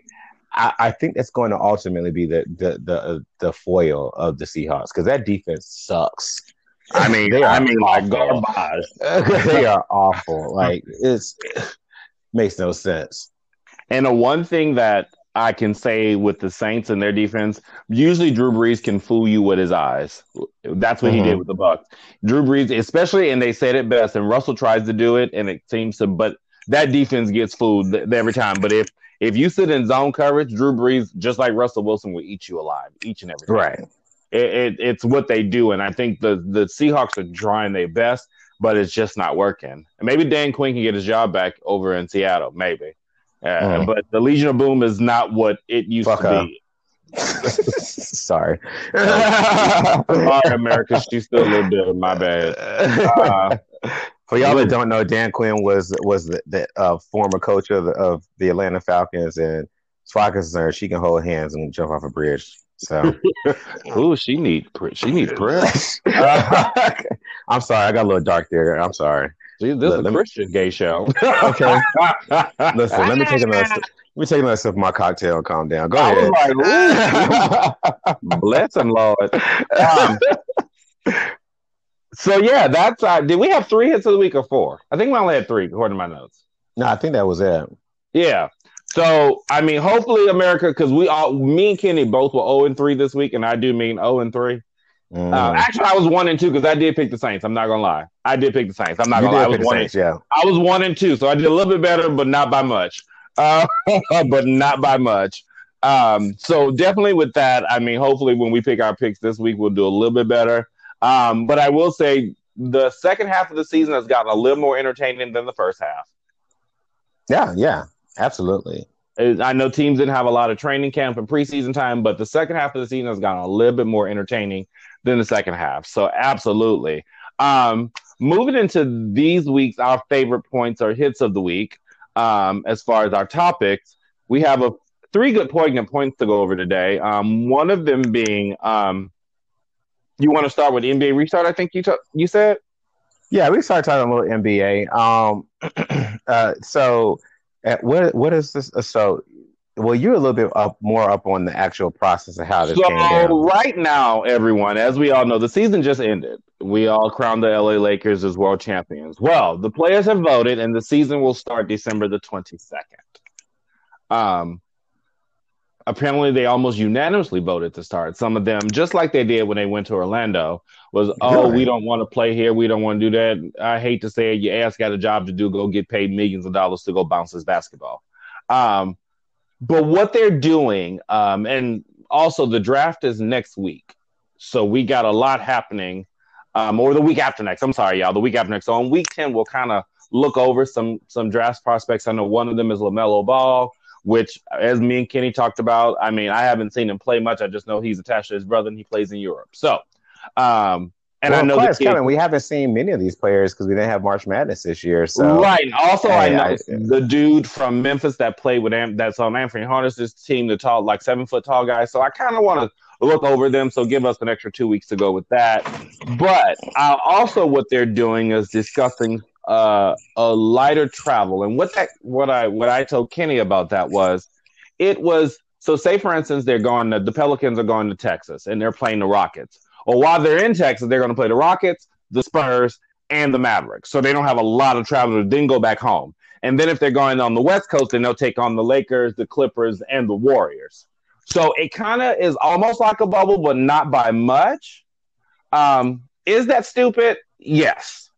I, I think that's going to ultimately be the the the, the foil of the Seahawks, because that defense sucks. I mean, they I mean, awful. like garbage. They are awful. Like, it's makes no sense. And the one thing that I can say with the Saints and their defense, usually Drew Brees can fool you with his eyes. That's what mm-hmm. he did with the Bucs. Drew Brees, especially, and they said it best. And Russell tries to do it, and it seems to. But that defense gets fooled every time. But if if you sit in zone coverage, Drew Brees, just like Russell Wilson, will eat you alive each and every time. Right. It, it, it's what they do, and I think the, the Seahawks are trying their best, but it's just not working. And maybe Dan Quinn can get his job back over in Seattle, maybe. Uh, mm. But the Legion of Boom is not what it used Fuck to up. be. Sorry. Sorry, America. She's still a little bit. My bad. Uh, For y'all that don't know, Dan Quinn was was the, the uh, former coach of the, of the Atlanta Falcons, and as far as concerned, she can hold hands and jump off a bridge. So, ooh, she need she need prayer. Uh, I'm sorry, I got a little dark there. I'm sorry. Dude, this Look, is a Christian me, gay show. Okay, listen, let me take another. Let me take another sip of my cocktail and calm down. Go I ahead. Was like, ooh, bless him, Lord. Um, so yeah, that's. Uh, did we have three hits of the week or four? I think we only had three, according to my notes. No, I think that was it. Yeah. So, I mean, hopefully America, because we all, me and Kenny both were oh and three this week, and I do mean oh and three. Mm. Uh, actually, I was one and two because I did pick the Saints. I'm not going to lie. I did pick the Saints. I'm not going to lie. I was, one Saints, and, yeah. I was one and two, so I did a little bit better, but not by much. Uh, but not by much. Um, so, definitely with that, I mean, hopefully when we pick our picks this week, we'll do a little bit better. Um, but I will say the second half of the season has gotten a little more entertaining than the first half. Yeah, yeah. Absolutely. I know teams didn't have a lot of training camp and preseason time, but the second half of the season has gotten a little bit more entertaining than the second half. So, absolutely. Um, moving into these weeks, our favorite points or hits of the week. Um, as far as our topics, we have a, three good poignant points to go over today. Um, one of them being, um, you want to start with N B A restart, I think you t- you said? Yeah, we started talking a little N B A. Um, uh, so... At what what is this? So, well, you're a little bit up, more up on the actual process of how this so, came down. So right now, everyone, as we all know, the season just ended. We all crowned the L A Lakers as world champions. Well, the players have voted, and the season will start December the twenty-second. Um, apparently, they almost unanimously voted to start. Some of them, just like they did when they went to Orlando, was, oh, really? We don't want to play here. We don't want to do that. I hate to say it. Your ass got a job to do. Go get paid millions of dollars to go bounce this basketball. Um, but what they're doing, um, and also the draft is next week. So we got a lot happening, um, or the week after next. I'm sorry, y'all, the week after next. So on week ten, we'll kind of look over some some draft prospects. I know one of them is LaMelo Ball, which, as me and Kenny talked about, I mean, I haven't seen him play much. I just know he's attached to his brother and he plays in Europe. So, Um, and well, I know the kid, coming. We haven't seen many of these players because we didn't have March Madness this year. So right. Also, hey, I know I, the dude from Memphis that played with Am- that's on Anthony Harness's team, the tall, like seven foot tall guy. So I kind of want to look over them. So give us an extra two weeks to go with that. But uh, also, what they're doing is discussing uh, a lighter travel, and what that what I what I told Kenny about that was it was so. Say for instance, they're going to, the Pelicans are going to Texas and they're playing the Rockets. Or while they're in Texas, they're going to play the Rockets, the Spurs, and the Mavericks. So they don't have a lot of travel to then go back home. And then if they're going on the West Coast, then they'll take on the Lakers, the Clippers, and the Warriors. So it kind of is almost like a bubble, but not by much. Um, is that stupid? Yes.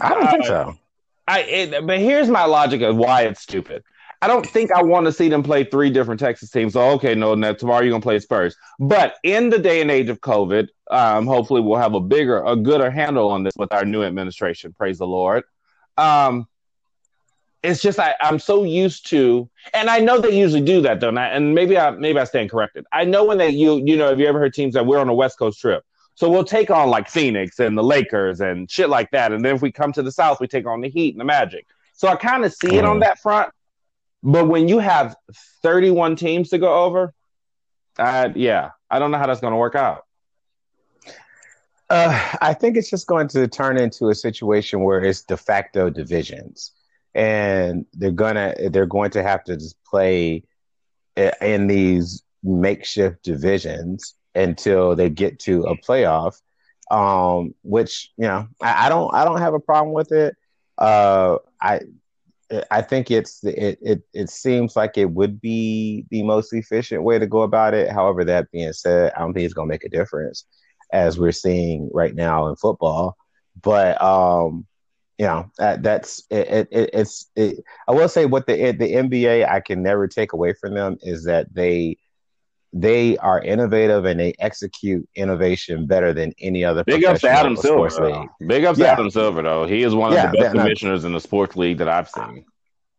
I don't uh, think so. I it, but here's my logic of why it's stupid. I don't think I want to see them play three different Texas teams. So, okay, no, no tomorrow you're going to play Spurs. But in the day and age of COVID, um, hopefully we'll have a bigger, a gooder handle on this with our new administration. Praise the Lord. Um, it's just I, I'm so used to – and I know they usually do that, though, and, I, and maybe I maybe I stand corrected. I know when they – you you know, have you ever heard teams that we're on a West Coast trip? So we'll take on, like, Phoenix and the Lakers and shit like that. And then if we come to the South, we take on the Heat and the Magic. So I kind of see it on that front. But when you have thirty-one teams to go over, uh, yeah, I don't know how that's going to work out. Uh, I think it's just going to turn into a situation where it's de facto divisions, and they're gonna they're going to have to just play in these makeshift divisions until they get to a playoff. Um, which you know, I, I don't I don't have a problem with it. Uh, I. I think it's it, it it seems like it would be the most efficient way to go about it. However, that being said, I don't think it's going to make a difference as we're seeing right now in football. But um, you know, that, that's it, it. It's it, I will say what the the N B A I can never take away from them is that they they are innovative and they execute innovation better than any other. Big up to Adam Silver. Though. Big up to yeah. Adam Silver, though. He is one of yeah, the best that, commissioners no, in the sports league that I've seen.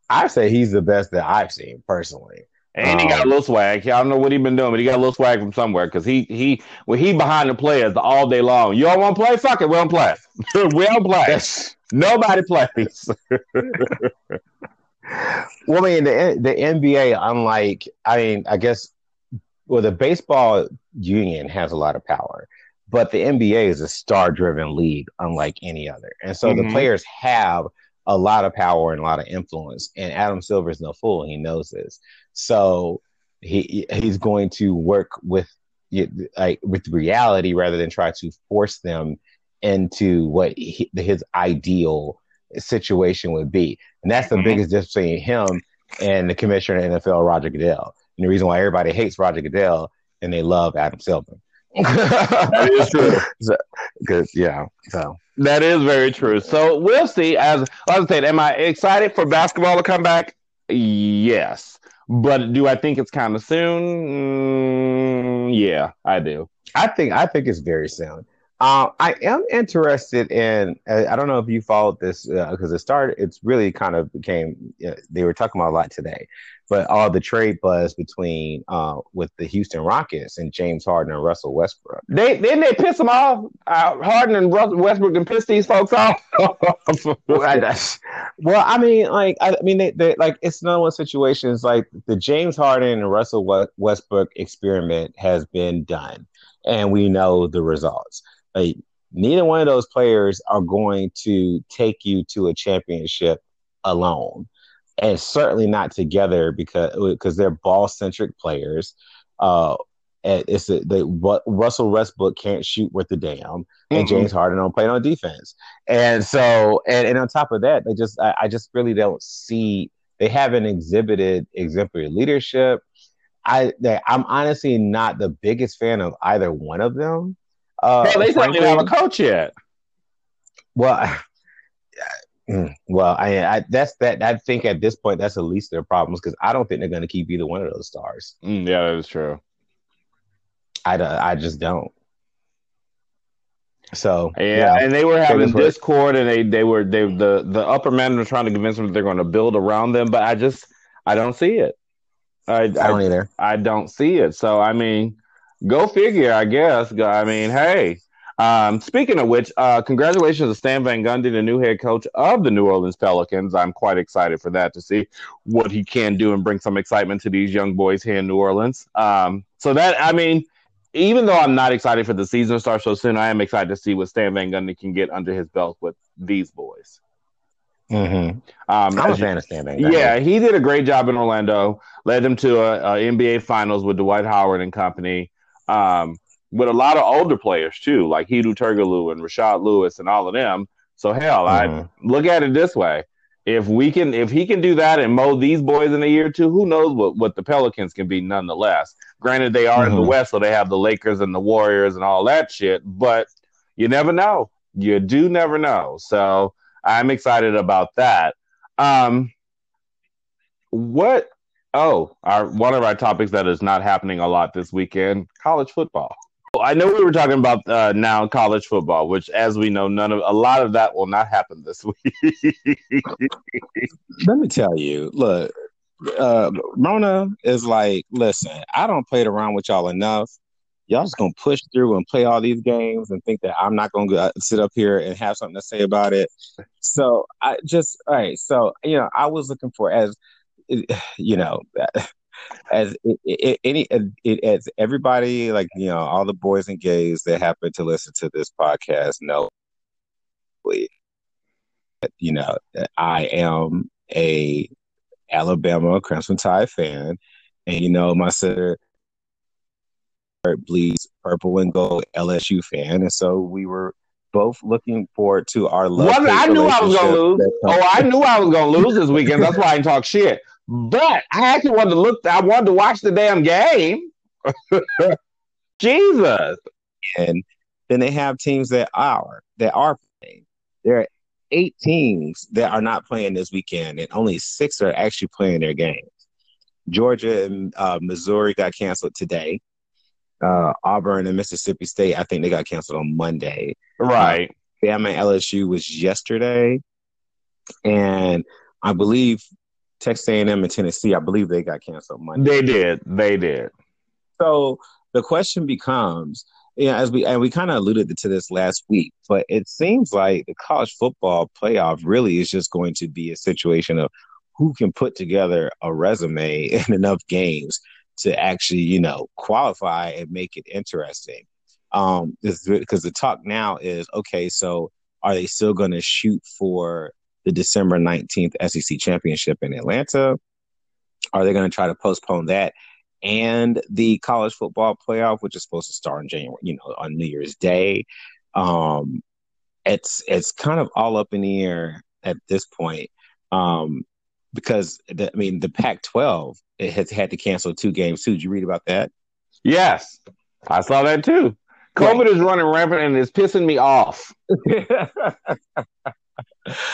I, I say he's the best that I've seen personally. And um, he got a little swag. I don't know what he's been doing, but he got a little swag from somewhere because he he when he behind the players all day long. You all want to play? Fuck it, we don't play. we don't play. Nobody plays. Well, I mean, the the N B A, unlike I mean, I guess. Well, the baseball union has a lot of power, but the N B A is a star-driven league unlike any other. And so mm-hmm. the players have a lot of power and a lot of influence, and Adam Silver is no fool. He knows this. So he he's going to work with like with reality rather than try to force them into what he, his ideal situation would be. And that's the mm-hmm. biggest difference between him and the commissioner in the N F L, Roger Goodell. And the reason why everybody hates Roger Goodell and they love Adam Silver. That is true. So, cause, yeah, so. That is very true. So we'll see. As I said, am I excited for basketball to come back? Yes. But do I think it's kind of soon? Mm, yeah, I do. I think I think it's very soon. Uh, I am interested in, I don't know if you followed this because uh, it started, it's really kind of became, you know, they were talking about a lot today, but all the trade buzz between, uh, with the Houston Rockets and James Harden and Russell Westbrook. They, didn't they piss them off? Uh, Harden and Russell Westbrook can piss these folks off? well, I, well, I mean, like, I, I mean, they, they, like, it's another one of situations like the James Harden and Russell Westbrook experiment has been done and we know the results. Like, neither one of those players are going to take you to a championship alone, and certainly not together because because they're ball-centric players. Uh, and it's a, they, Russell Westbrook can't shoot worth a damn, and mm-hmm. James Harden don't play on defense. And so, and, and on top of that, they just I, I just really don't see they haven't exhibited exemplary leadership. I they, I'm honestly not the biggest fan of either one of them. Uh, hey, they frankly, don't even have a coach yet. Well, well, I, I that's that. I think at this point, that's at least their problems because I don't think they're going to keep either one of those stars. Mm, yeah, that is true. I, I just don't. So yeah, yeah. And they were having so discord, and they they were they the the upper management trying to convince them that they're going to build around them, but I just I don't see it. I, I don't I, either. I don't see it. So I mean. Go figure, I guess. I mean, hey. Um, speaking of which, uh, congratulations to Stan Van Gundy, the new head coach of the New Orleans Pelicans. I'm quite excited for that to see what he can do and bring some excitement to these young boys here in New Orleans. Um, so that, I mean, even though I'm not excited for the season to start so soon, I am excited to see what Stan Van Gundy can get under his belt with these boys. Mm-hmm. Um, I'm a fan of Stan Van Gundy. Yeah, he did a great job in Orlando. Led them to a, a N B A Finals with Dwight Howard and company. Um, with a lot of older players too, like Hidu Turkoglu and Rashad Lewis and all of them. So hell, mm-hmm. I look at it this way: if we can, if he can do that and mow these boys in a year or two, who knows what, what the Pelicans can be? Nonetheless, granted they are mm-hmm. in the West, so they have the Lakers and the Warriors and all that shit. But you never know. You do never know. So I'm excited about that. Um, what? Oh, our one of our topics that is not happening a lot this weekend: college football. I know we were talking about uh, now college football, which, as we know, none of a lot of that will not happen this week. Let me tell you, look, uh, Rona is like, listen, I don't play it around with y'all enough. Y'all just gonna push through and play all these games and think that I'm not gonna go, sit up here and have something to say about it. So I just, all right. So you know, I was looking for as you know. As it, it, any, it, as everybody, like you know, all the boys and gays that happen to listen to this podcast know, you know, I am a Alabama Crimson Tide fan, and you know, my sister bleeds purple and gold L S U fan, and so we were both looking forward to our love. Well, I knew I was gonna lose. Oh, I knew I was gonna lose this weekend. That's why I didn't talk shit. But I actually wanted to look. I wanted to watch the damn game. Jesus! And then they have teams that are that are playing. There are eight teams that are not playing this weekend, and only six are actually playing their games. Georgia and uh, Missouri got canceled today. Uh, Auburn and Mississippi State, I think they got canceled on Monday. Right. Uh, Bama and L S U was yesterday, and I believe Texas A and M and Tennessee, I believe they got canceled Monday. They did. They did. So the question becomes, you know, as we and we kind of alluded to this last week, but it seems like the college football playoff really is just going to be a situation of who can put together a resume and enough games to actually, you know, qualify and make it interesting. Um, because the talk now is, okay, so are they still going to shoot for the December nineteenth S E C Championship in Atlanta? Are they going to try to postpone that and the college football playoff, which is supposed to start in January, you know, on New Year's Day? Um, it's it's kind of all up in the air at this point um, because, the, I mean, the Pac twelve it has had to cancel two games, too. Did you read about that? Yes, I saw that, too. COVID yeah. is running rampant and it's pissing me off.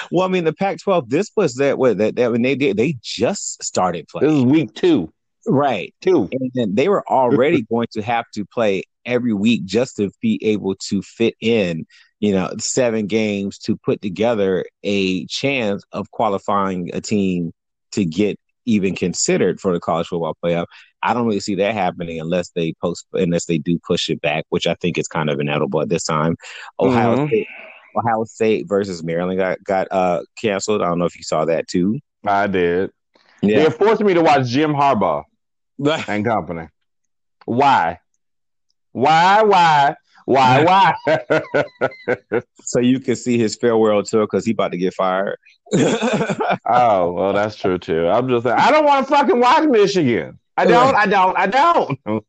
Well, I mean, the Pac twelve. This was that what that, that when they did, they just started playing. This is week two, right? Two, and then they were already going to have to play every week just to be able to fit in, you know, seven games to put together a chance of qualifying a team to get even considered for the college football playoff. I don't really see that happening unless they post, unless they do push it back, which I think is kind of inevitable at this time. Ohio mm-hmm. State. Ohio State versus Maryland got got uh, canceled. I don't know if you saw that too. I did. Yeah. They forced me to watch Jim Harbaugh and company. Why? Why? Why? Why? Why? So you can see his farewell tour because he about to get fired. Oh well, that's true too. I'm just saying, I don't want to fucking watch Michigan. I don't. I don't. I don't.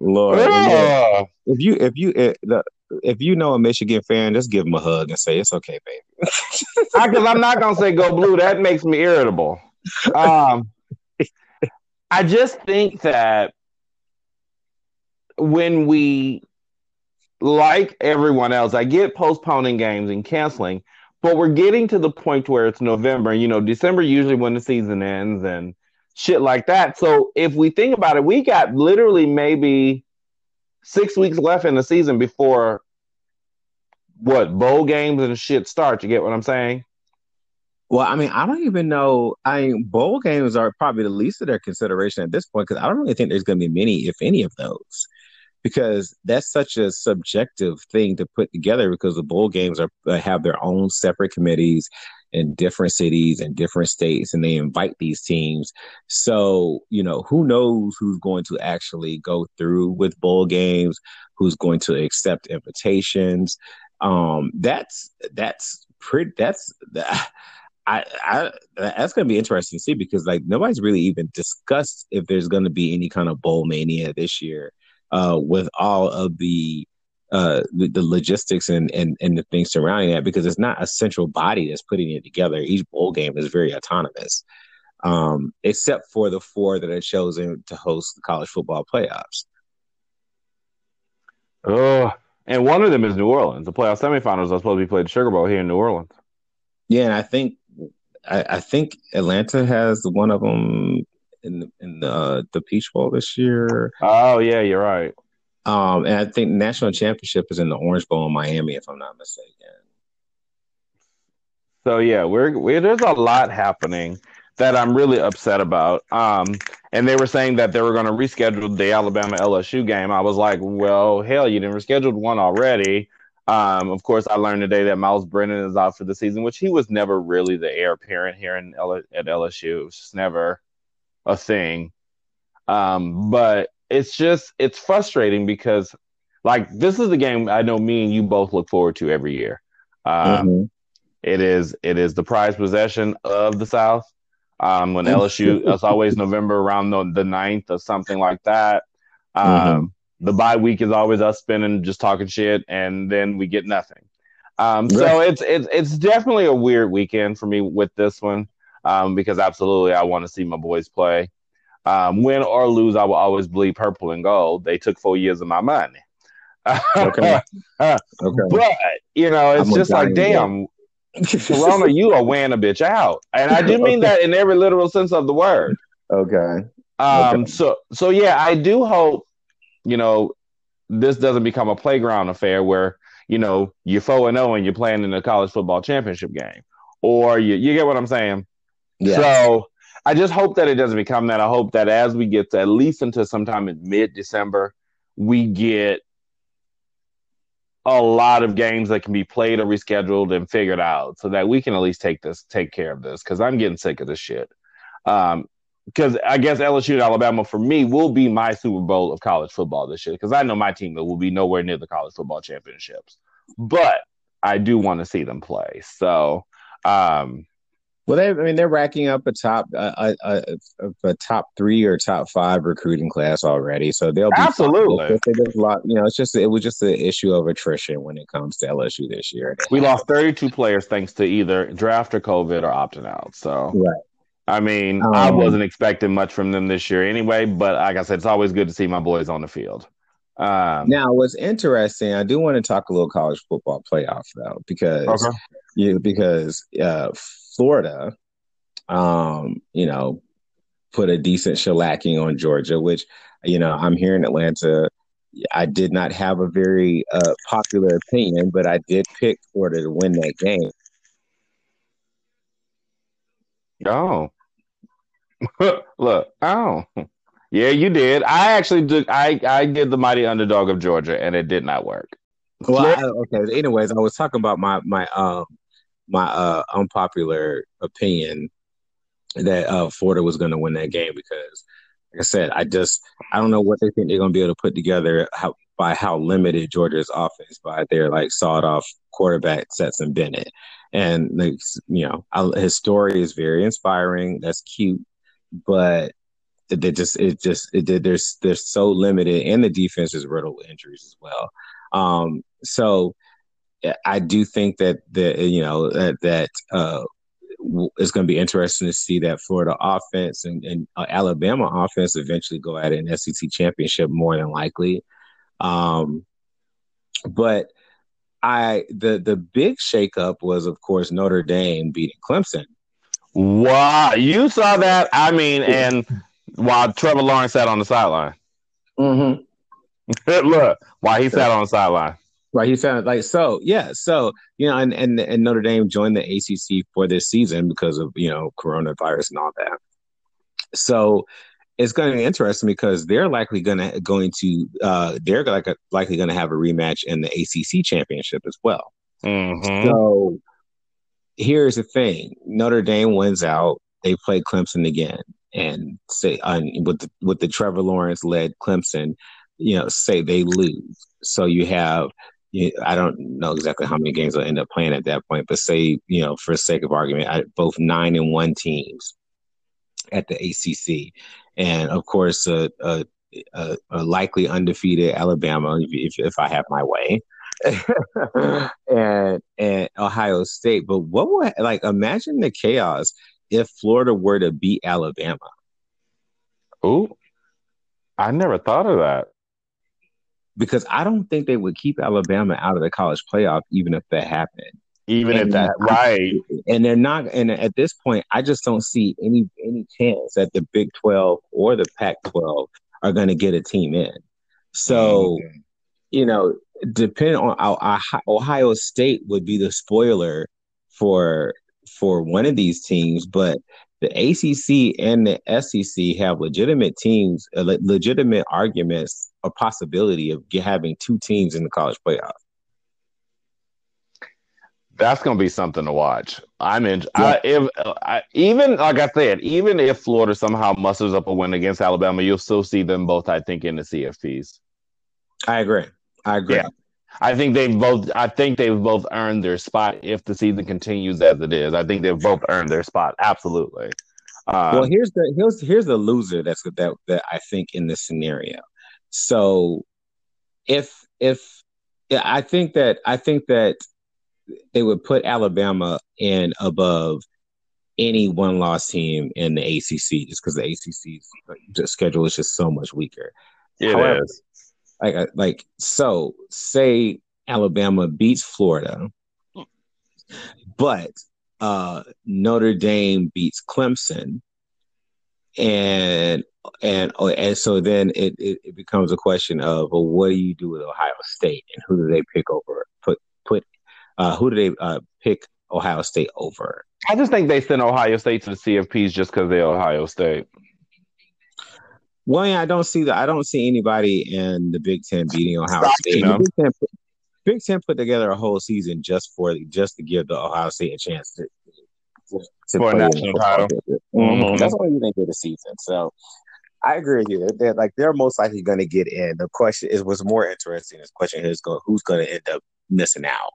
Lord, yeah. if you if you if, the, if you know a Michigan fan, just give him a hug and say, it's okay, baby. Because I'm not going to say go blue. That makes me irritable. Um, I just think that when we, like everyone else, I get postponing games and canceling, but we're getting to the point where it's November. You know, December usually when the season ends and shit like that. So if we think about it, we got literally maybe six weeks left in the season before what bowl games and shit start. You get what I'm saying? Well, I mean, I don't even know. I mean, bowl games are probably the least of their consideration at this point because I don't really think there's going to be many, if any, of those because that's such a subjective thing to put together because the bowl games are have their own separate committees in different cities and different states, and they invite these teams. So, you know, who knows who's going to actually go through with bowl games, who's going to accept invitations. Um, that's that's pretty. That's I, I that's going to be interesting to see because like nobody's really even discussed if there's going to be any kind of bowl mania this year. uh, with all of the uh, the, the logistics and, and, and the things surrounding that, because it's not a central body that's putting it together. Each bowl game is very autonomous, um, except for the four that are chosen to host the college football playoffs. Oh, and one of them is New Orleans. The playoff semifinals are supposed to be played at Sugar Bowl here in New Orleans. Yeah, and I think I, I think Atlanta has one of them in the, in the, the Peach Bowl this year. Oh yeah, you're right. Um, and I think the national championship is in the Orange Bowl in Miami, if I'm not mistaken. So yeah, we're, we're there's a lot happening that I'm really upset about. Um, and they were saying that they were going to reschedule the Alabama L S U game. I was like, well, hell, you didn't reschedule one already. Um, of course, I learned today that Miles Brennan is out for the season, which he was never really the heir apparent here in L- at L S U. It was just never a thing. Um, but it's just – it's frustrating because, like, this is the game I know me and you both look forward to every year. Um, mm-hmm. It is it is the prized possession of the South. Um, when L S U, it's always November around the, the ninth or something like that. Um, mm-hmm. The bye week is always us spending, just talking shit, and then we get nothing. Um, right. So it's, it's, it's definitely a weird weekend for me with this one, um, because absolutely I want to see my boys play. Um, win or lose, I will always bleed purple and gold. They took four years of my money. Okay. okay. But, you know, it's I'm just like, damn. Guy. Corona, you are weighing a bitch out, and I do mean okay. that in every literal sense of the word. Okay. Um. Okay. So, so yeah, I do hope you know this doesn't become a playground affair where you know you're four and zero and you're playing in the college football championship game, or you you get what I'm saying. Yeah. So I just hope that it doesn't become that. I hope that as we get to at least until sometime in mid December, we get a lot of games that can be played or rescheduled and figured out so that we can at least take this, take care of this. Cause I'm getting sick of this shit. Um, cause I guess L S U and Alabama for me will be my Super Bowl of college football this year. Cause I know my team will be nowhere near the college football championships, but I do want to see them play. So, um, well, they, I mean, they're racking up a top, a, a, a top three or top five recruiting class already. So they'll be absolutely. They just lost, you know, it's just it was just an issue of attrition when it comes to L S U this year. We lost thirty-two players thanks to either draft or COVID or opting out. So, right. I mean, um, I wasn't expecting much from them this year anyway. But like I said, it's always good to see my boys on the field. Um, now, what's interesting, I do want to talk a little college football playoff though, because okay. you because. Uh, Florida, um, you know, put a decent shellacking on Georgia, which, you know, I'm here in Atlanta. I did not have a very uh, popular opinion, but I did pick Florida to win that game. Oh. Look. Oh. Yeah, you did. I actually did. I, I did the mighty underdog of Georgia, and it did not work. Well, I, okay. Anyways, I was talking about my, my – um. my uh, unpopular opinion that uh, Florida was going to win that game because, like I said, I just I don't know what they think they're going to be able to put together how, by how limited Georgia's offense by their like sawed off quarterback Stetson Bennett, and like you know I, his story is very inspiring. That's cute, but they just it just it did they're they're so limited, and the defense is riddled with injuries as well. Um, so. I do think that the you know that, that uh, it's going to be interesting to see that Florida offense and, and uh, Alabama offense eventually go at an S E C championship more than likely. Um, but I the the big shakeup was of course Notre Dame beating Clemson. Wow, you saw that? I mean, and while Trevor Lawrence sat on the sideline, mm-hmm. look, while he sat on the sideline. Right, he sounded like so. Yeah, so you know, and, and and Notre Dame joined the A C C for this season because of you know coronavirus and all that. So it's going to be interesting because they're likely going to going to uh, they're like a, likely going to have a rematch in the A C C championship as well. Mm-hmm. So here's the thing: Notre Dame wins out. They play Clemson again, and say and with the, with the Trevor Lawrence led Clemson, you know, say they lose. So you have. I don't know exactly how many games they'll end up playing at that point, but say, you know, for sake of argument, I, both nine and one teams at the A C C. And, of course, a, a a, a likely undefeated Alabama, if if I have my way, and and Ohio State. But what would, like, imagine the chaos if Florida were to beat Alabama? Ooh, I never thought of that. Because I don't think they would keep Alabama out of the college playoff, even if that happened. Even and if that, right. And they're not, and at this point, I just don't see any any chance that the Big twelve or the Pac twelve are going to get a team in. So, mm-hmm. you know, depending on our, Ohio State would be the spoiler for for one of these teams, but the A C C and the S E C have legitimate teams, legitimate arguments, a possibility of having two teams in the college playoff. That's going to be something to watch. I'm in. Yeah. I, if I, even like I said, even if Florida somehow musters up a win against Alabama, you'll still see them both, I think, in the C F Ps. I agree. I agree. Yeah. I think they've both. I think they've both earned their spot if the season continues as it is. I think they've both earned their spot. Absolutely. Uh, well, here's the here's here's the loser. That's that that I think in this scenario. So, if if I think that I think that. they would put Alabama in above any one-loss team in the A C C just because the A C C's just schedule is just so much weaker. It However, is. Like, like, so say Alabama beats Florida, but uh, Notre Dame beats Clemson, and and and so then it, it, it becomes a question of, well, what do you do with Ohio State and who do they pick over? Put put. Uh, who do they uh, pick Ohio State over? I just think they send Ohio State to the C F Ps just because they're Ohio State. Well, yeah, I don't see that. I don't see anybody in the Big Ten beating Ohio Stop, State. You know? Big, Ten put, Big Ten put together a whole season just for just to give the Ohio State a chance to, to, to for a national title. Mm-hmm. That's why you didn't get a season. So I agree with you. They're, like they're most likely going to get in. The question is, what's more interesting is the question is going who's going to end up missing out.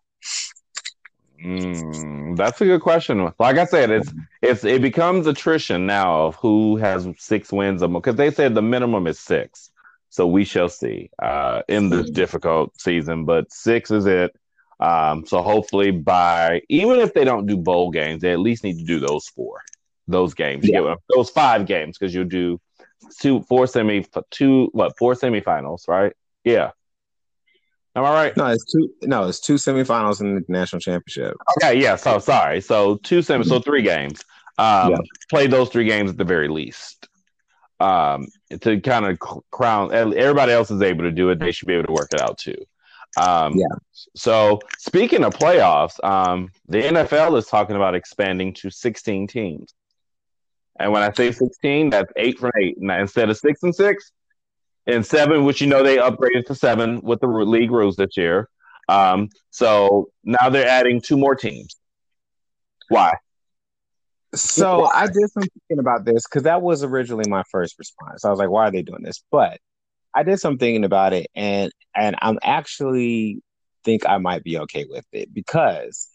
Mm, that's a good question. Like I said, it's it's it becomes attrition now of who has six wins or more, because they said the minimum is six. So we shall see uh, in this difficult season, but six is it. Um, so hopefully by even if they don't do bowl games, they at least need to do those four, those games, yeah. you those five games, because you'll do two, four semi, two what four semifinals, right? Yeah. Am I right? No, it's two. No, it's two semifinals in the national championship. Okay, yeah. So sorry. So two semis. So three games. Um, yeah. Play those three games at the very least. Um, to kind of crown everybody else is able to do it. They should be able to work it out too. Um, yeah. So speaking of playoffs, um, the N F L is talking about expanding to sixteen teams. And when I say sixteen, that's eight from eight. Now instead of six and six. And seven, which you know they upgraded to seven with the league rules this year. Um, so now they're adding two more teams. Why? So why? I did some thinking about this because that was originally my first response. I was like, why are they doing this? But I did some thinking about it, and and I'm actually think I might be okay with it because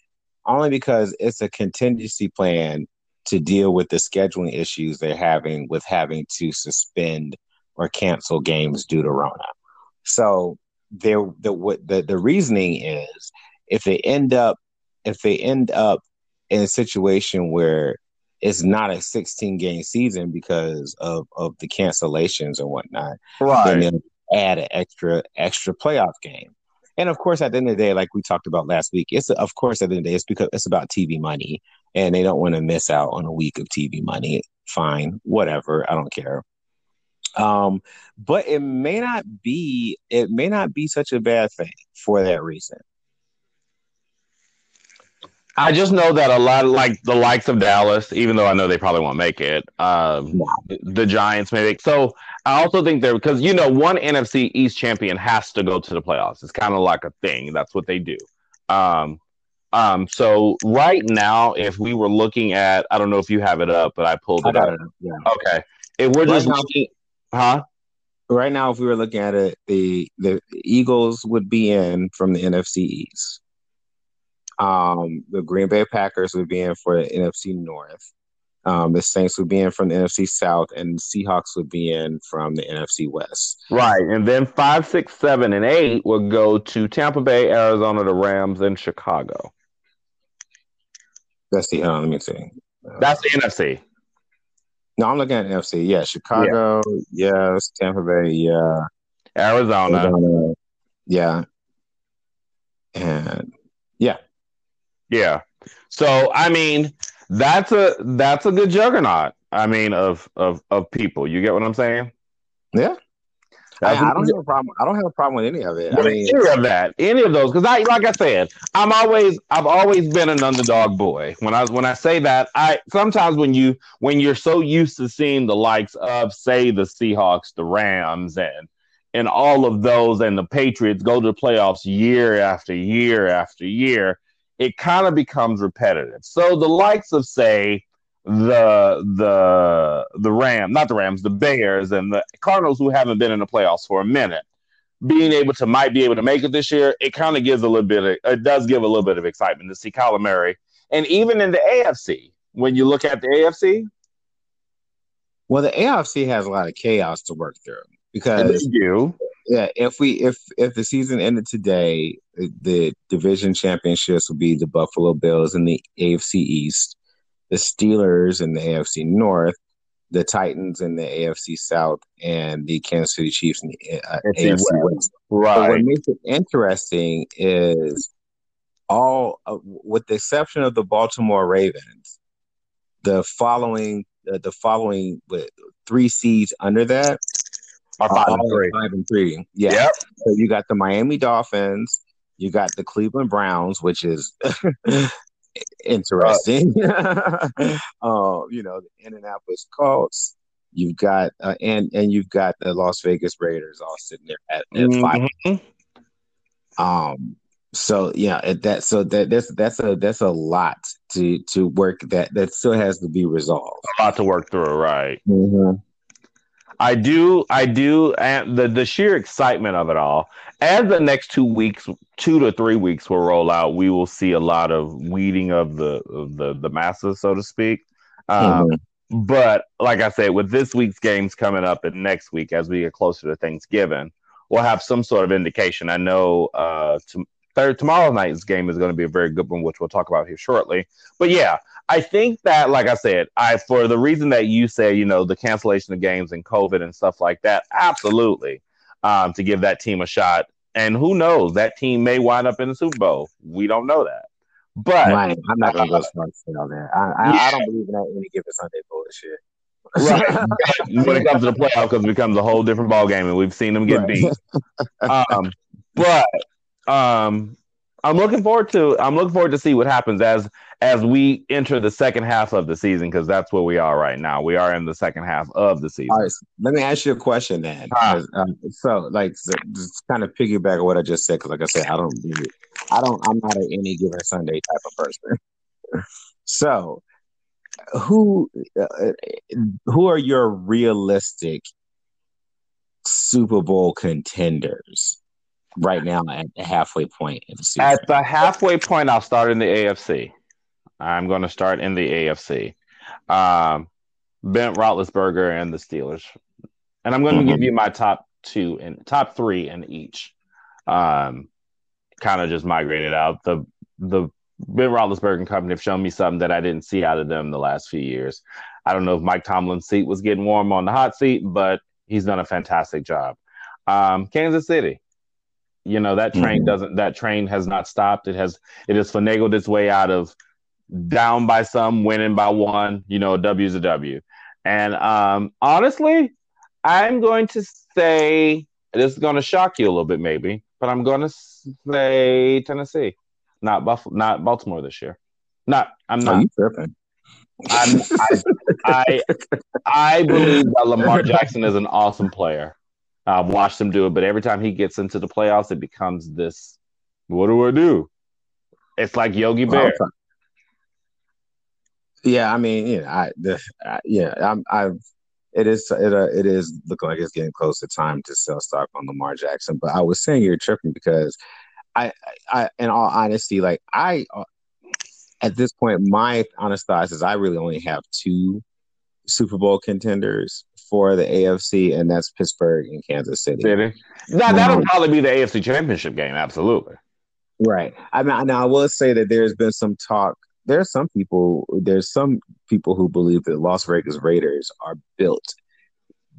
only because it's a contingency plan to deal with the scheduling issues they're having with having to suspend or cancel games due to Rona. So there, the what the, the reasoning is, if they end up, if they end up in a situation where it's not a sixteen game season because of, of the cancellations and whatnot, right? Then they'll add an extra extra playoff game. And of course, at the end of the day, like we talked about last week, it's of course at the end of the day, it's because it's about T V money, and they don't want to miss out on a week of T V money. Fine, whatever, I don't care. Um, but it may not be it may not be such a bad thing for that reason. I just know that a lot of like the likes of Dallas, even though I know they probably won't make it, um, yeah. the Giants may make. So I also think they're because you know one N F C East champion has to go to the playoffs. It's kind of like a thing. That's what they do. Um, um, so right now, if we were looking at, I don't know if you have it up, but I pulled it I up. It, yeah. Okay, if we're right just now, looking. Huh? Right now, if we were looking at it, the, the Eagles would be in from the N F C East. Um, the Green Bay Packers would be in for the N F C North. Um, the Saints would be in from the N F C South, and the Seahawks would be in from the N F C West. Right, and then five, six, seven, and eight would go to Tampa Bay, Arizona, the Rams, and Chicago. That's the uh, let me see. Uh, That's the N F C. No, I'm looking at N F C. Yeah, Chicago. Yeah. Yes, Tampa Bay. Yeah, Arizona. Arizona. Yeah, and yeah, yeah. So I mean. That's a that's a good juggernaut. I mean, of of of people. You get what I'm saying? Yeah. I, I don't have a problem. I don't have a problem with any of it. I mean, any of that, any of those, because I like I said, I'm always I've always been an underdog boy. When I when I say that, I sometimes when you when you're so used to seeing the likes of, say, the Seahawks, the Rams, and and all of those, and the Patriots go to the playoffs year after year after year. It kind of becomes repetitive. So the likes of, say, the the the Rams, not the Rams, the Bears and the Cardinals, who haven't been in the playoffs for a minute, being able to might be able to make it this year, it kind of gives a little bit. Of, it does give a little bit of excitement to see Kyler Murray, and even in the A F C, when you look at the A F C, well, the A F C has a lot of chaos to work through because you. Yeah, if we if if the season ended today, the division championships would be the Buffalo Bills in the A F C East, the Steelers in the A F C North, the Titans in the A F C South, and the Kansas City Chiefs in the uh, A F C West. Right. But what makes it interesting is all, uh, with the exception of the Baltimore Ravens, the following uh, the following uh, three seeds under that. Or five, uh, and three. five and three. Yeah. Yep. So you got the Miami Dolphins, you got the Cleveland Browns, which is interesting. Uh, uh, you know, the Indianapolis Colts. You've got uh, and and you've got the Las Vegas Raiders all sitting there at, at mm-hmm. five. Um. So yeah, that so that that's that's a that's a lot to to work that that still has to be resolved. A lot to work through, right? Mm-hmm. I do, I do, and the, the sheer excitement of it all. As the next two weeks, two to three weeks will roll out, we will see a lot of weeding of the of the, the masses, so to speak. Um, mm-hmm. But like I said, with this week's games coming up and next week, as we get closer to Thanksgiving, we'll have some sort of indication. I know uh, to, third, tomorrow night's game is going to be a very good one, which we'll talk about here shortly. But yeah. I think that, like I said, I for the reason that you say, you know, the cancellation of games and COVID and stuff like that, absolutely, um, to give that team a shot. And who knows, that team may wind up in the Super Bowl. We don't know that. But right. I'm not going to go start on that. I, I, yeah. I don't believe in that any given Sunday bullshit. Right. When it comes to the playoffs, because it becomes a whole different ballgame, and we've seen them get right. beat. Um, but um, I'm looking forward to I'm looking forward to see what happens as. As we enter the second half of the season, because that's where we are right now. We are in the second half of the season. All right, so let me ask you a question then. Uh, um, so, like, so just kind of piggyback on what I just said, because, like I said, I don't, I don't, I'm not an any given Sunday type of person. So, who, uh, who are your realistic Super Bowl contenders right now at the halfway point of the season? At the halfway point, I'll start in the A F C. I'm going to start in the A F C. Um, Ben Roethlisberger and the Steelers. And I'm going to mm-hmm. give you my top two and top three in each. Um, kind of just migrated out. The the Ben Roethlisberger and company have shown me something that I didn't see out of them the last few years. I don't know if Mike Tomlin's seat was getting warm on the hot seat, but he's done a fantastic job. Um, Kansas City. You know, that train mm-hmm. doesn't that train has not stopped. It has it has finagled its way out of down by some, winning by one, you know, a W is a W. And um, honestly, I'm going to say, this is going to shock you a little bit maybe, but I'm going to say Tennessee, not Buffalo, not Baltimore this year. Not, I'm not. Are you tripping? I'm, I, I, I believe that Lamar Jackson is an awesome player. I've watched him do it, but every time he gets into the playoffs, it becomes this, what do I do? It's like Yogi Bear. Well, yeah, I mean, you know, I, the, I yeah, I'm, I've, it is, it, uh, it is looking like it's getting close to time to sell stock on Lamar Jackson. But I was saying you're tripping because, I, I, in all honesty, like I, at this point, my honest thoughts is I really only have two Super Bowl contenders for the A F C, and that's Pittsburgh and Kansas City. City. Now, that'll um, probably be the A F C Championship game, absolutely. Right. I mean, now I will say that there's been some talk. There are some people. There's some people who believe that Las Vegas Raiders are built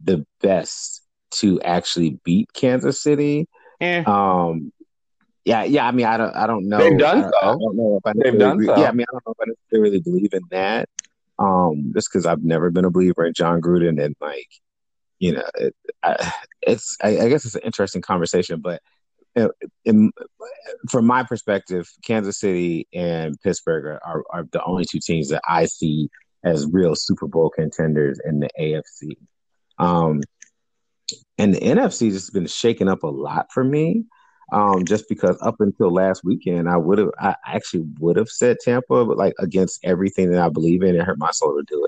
the best to actually beat Kansas City. Eh. Um, yeah, yeah. I mean, I don't. I don't know. They've done I, so. I don't know if I They've done agree. so. Yeah, I mean, I don't know if I really believe in that. Um, just because I've never been a believer in John Gruden, and like, you know, it, I, it's. I, I guess it's an interesting conversation, but. In, from my perspective, Kansas City and Pittsburgh are, are the only two teams that I see as real Super Bowl contenders in the A F C. Um, and the N F C has been shaken up a lot for me, um, just because up until last weekend, I would have, I actually would have said Tampa, but like against everything that I believe in, it hurt my soul to do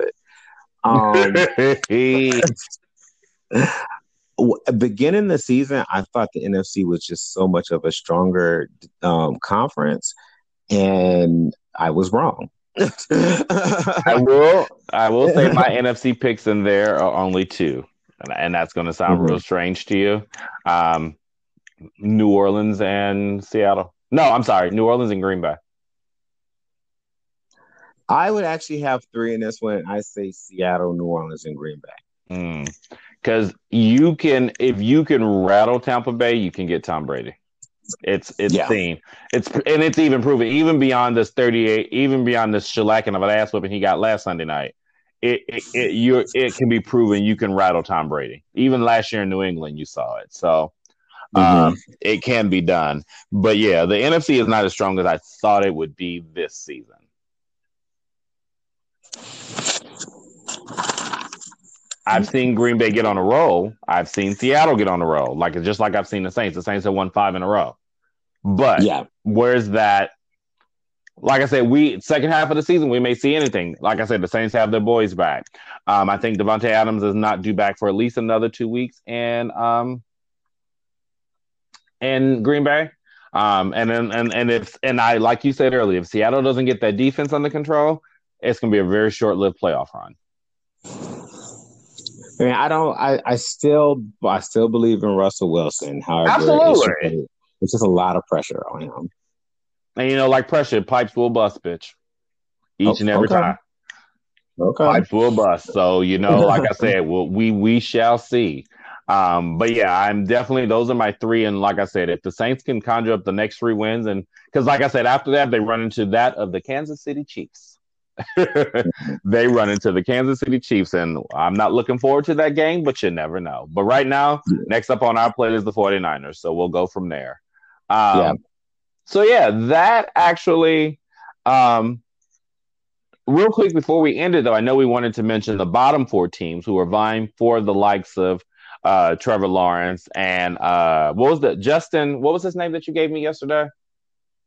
it. Um, Beginning the season, I thought the N F C was just so much of a stronger um, conference, and I was wrong. I will I will say my N F C picks in there are only two, and, and that's going to sound mm-hmm. real strange to you. Um, New Orleans and Seattle. No, I'm sorry. New Orleans and Green Bay. I would actually have three in this one. I say Seattle, New Orleans, and Green Bay. Mm. Because you can, if you can rattle Tampa Bay, you can get Tom Brady. It's it's yeah. seen. It's and it's even proven. Even beyond this thirty-eight, even beyond this shellacking of an ass whipping he got last Sunday night, it it it, you're, it can be proven you can rattle Tom Brady. Even last year in New England, you saw it. So mm-hmm. um, it can be done. But yeah, the N F C is not as strong as I thought it would be this season. I've seen Green Bay get on a roll. I've seen Seattle get on a roll. Like, just like I've seen the Saints. The Saints have won five in a row. But yeah. where's that? Like I said, we second half of the season, we may see anything. Like I said, the Saints have their boys back. Um, I think Devontae Adams is not due back for at least another two weeks and um in Green Bay. Um, and then and and if and I like you said earlier, if Seattle doesn't get that defense under control, it's gonna be a very short-lived playoff run. I mean, I don't. I, I still, I still believe in Russell Wilson. However, absolutely, it's just, it's just a lot of pressure on him. And you know, like pressure, pipes will bust, bitch. Each oh, and every okay. time, okay, pipes will bust. So you know, like I said, we'll, we we shall see. Um, but yeah, I'm definitely those are my three. And like I said, if the Saints can conjure up the next three wins, and because like I said, after that they run into that of the Kansas City Chiefs. They run into the Kansas City Chiefs, and I'm not looking forward to that game, but you never know. But right now, yeah. next up on our plate is the forty-niners, so we'll go from there. Um, yeah. So, yeah, that actually um, – real quick before we end it, though, I know we wanted to mention the bottom four teams who are vying for the likes of uh, Trevor Lawrence and uh, – what was the – Justin – what was his name that you gave me yesterday?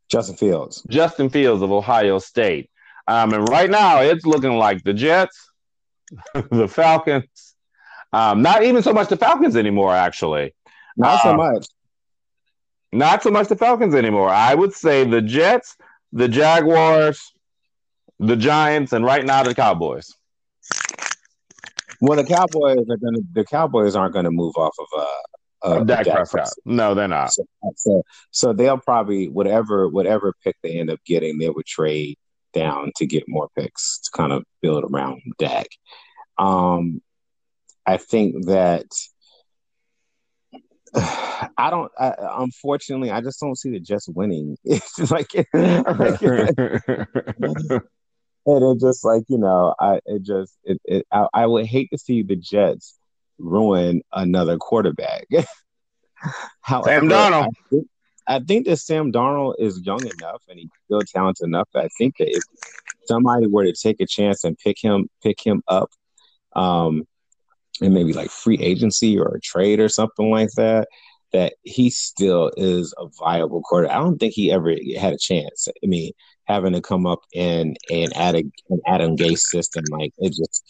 Justin Fields. Justin Fields of Ohio State. Um, and right now, it's looking like the Jets, the Falcons, um, not even so much the Falcons anymore, actually. Not uh, so much. Not so much the Falcons anymore. I would say the Jets, the Jaguars, the Giants, and right now the Cowboys. Well, the Cowboys are going to. The Cowboys aren't going to move off of uh, uh, Dak Prescott. No, they're not. So, so, so they'll probably whatever whatever pick they end up getting, they would trade down to get more picks to kind of build around Dak. Um, I think that uh, I don't. I, unfortunately, I just don't see the Jets winning. It's just like, like and it just like you know, I it just it, it I, I would hate to see the Jets ruin another quarterback. However, Sam Darnold. I think that Sam Darnold is young enough and he's still talented enough that I think that if somebody were to take a chance and pick him, pick him up, um, and maybe like free agency or a trade or something like that, that he still is a viable quarterback. I don't think he ever had a chance. I mean, having to come up in an Adam, an Adam Gase system, like it just,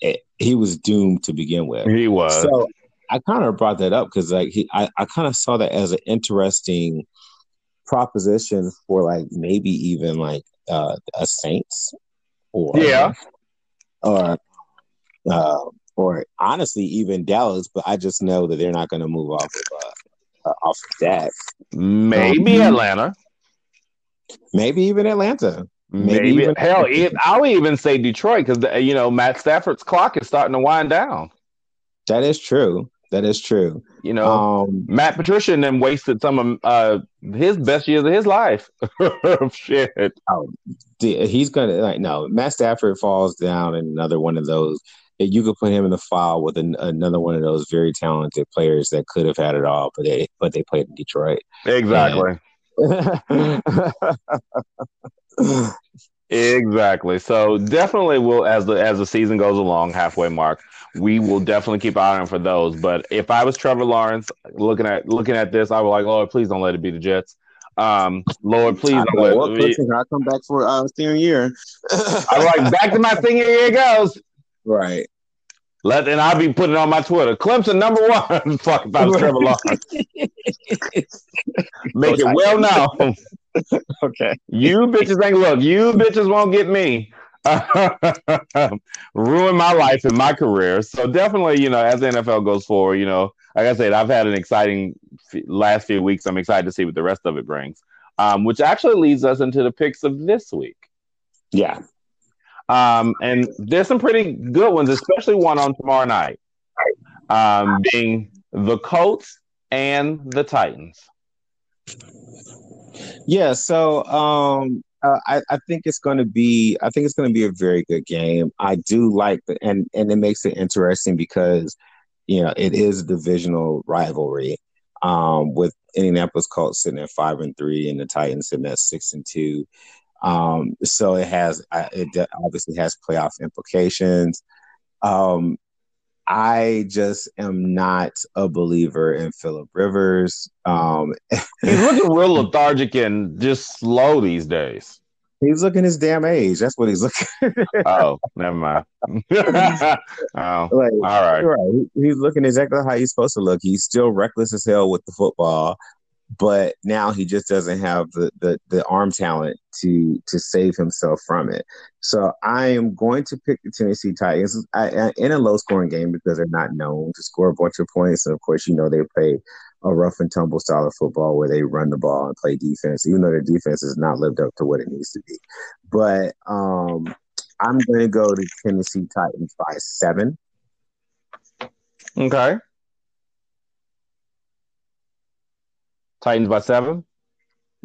it, he was doomed to begin with. He was. So, I kind of brought that up because like he, I, I kind of saw that as an interesting proposition for like maybe even like uh, a Saints or yeah, or uh, or honestly even Dallas, but I just know that they're not going to move off of uh, uh, off of that. Maybe um, Atlanta, maybe even Atlanta. Maybe, Maybe even, hell, it, I would even say Detroit because you know Matt Stafford's clock is starting to wind down. That is true. That is true. You know, um, Matt Patricia and then wasted some of uh, his best years of his life. Shit, oh, he's gonna like no. Matt Stafford falls down in another one of those. You could put him in the file with an, another one of those very talented players that could have had it all, but they but they played in Detroit. Exactly. And, exactly. So definitely we'll as the as the season goes along, halfway mark, we will definitely keep an eye on for those. But if I was Trevor Lawrence looking at looking at this, I would like, Lord, please don't let it be the Jets. Um, Lord, please don't let it be. I'll come back for uh, senior year. I'm like back to my senior year goes. Right. Let and I'll be putting it on my Twitter. Clemson number one. Fuck about Trevor Lawrence. Make it well known. Okay. You bitches ain't look. You bitches won't get me. Ruin my life and my career. So definitely, you know, as the N F L goes forward, you know, like I said, I've had an exciting f- last few weeks. I'm excited to see what the rest of it brings, um, which actually leads us into the picks of this week. Yeah. Um, and there's some pretty good ones, especially one on tomorrow night, um, being the Colts and the Titans. Yeah, so um, uh, I, I think it's going to be I think it's going to be a very good game. I do like the, and and it makes it interesting because you know it is a divisional rivalry um, with Indianapolis Colts sitting at five and three and the Titans sitting at six and two. Um, so it has I, it obviously has playoff implications. Um, I just am not a believer in Philip Rivers. Um, he's looking real lethargic and just slow these days. He's looking his damn age. That's what he's looking. Oh, never mind. oh, like, all right. right. He's looking exactly how he's supposed to look. He's still reckless as hell with the football, but now he just doesn't have the the, the arm talent to to save himself from it. So I am going to pick the Tennessee Titans I, I, in a low-scoring game because they're not known to score a bunch of points. And, of course, you know they play a rough-and-tumble style of football where they run the ball and play defense, even though their defense has not lived up to what it needs to be. But um, I'm going to go to Tennessee Titans by seven. Okay. Titans by seven?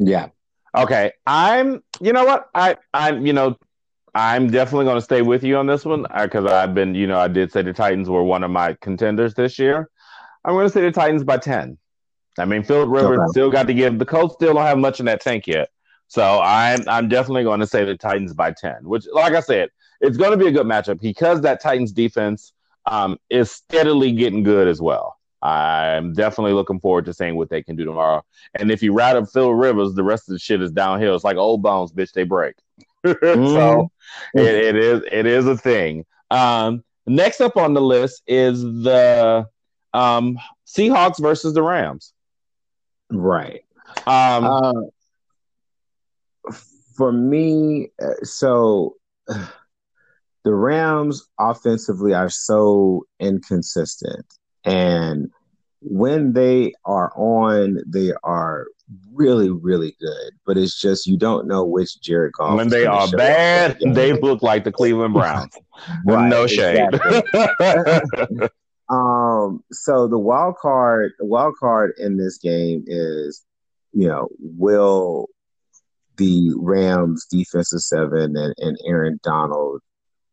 Yeah. Okay, I'm. You know what? I, I'm. You know, I'm definitely going to stay with you on this one because I've been. You know, I did say the Titans were one of my contenders this year. I'm going to say the Titans by ten. I mean, Philip Rivers okay. still got to give. The Colts still don't have much in that tank yet, so I'm. I'm definitely going to say the Titans by ten. Which, like I said, it's going to be a good matchup because that Titans defense um, is steadily getting good as well. I'm definitely looking forward to seeing what they can do tomorrow. And if you ride up Phil Rivers, the rest of the shit is downhill. It's like old bones, bitch, they break. Mm. So it, it is it is a thing. Um, next up on the list is the um, Seahawks versus the Rams. Right. Um, uh, for me, so the Rams offensively are so inconsistent. And when they are on, they are really, really good. But it's just you don't know which Jared Goff. When they are bad, they look like the Cleveland Browns. Right, no shade. Exactly. um. So the wild card, the wild card in this game is, you know, will the Rams defensive seven and, and Aaron Donald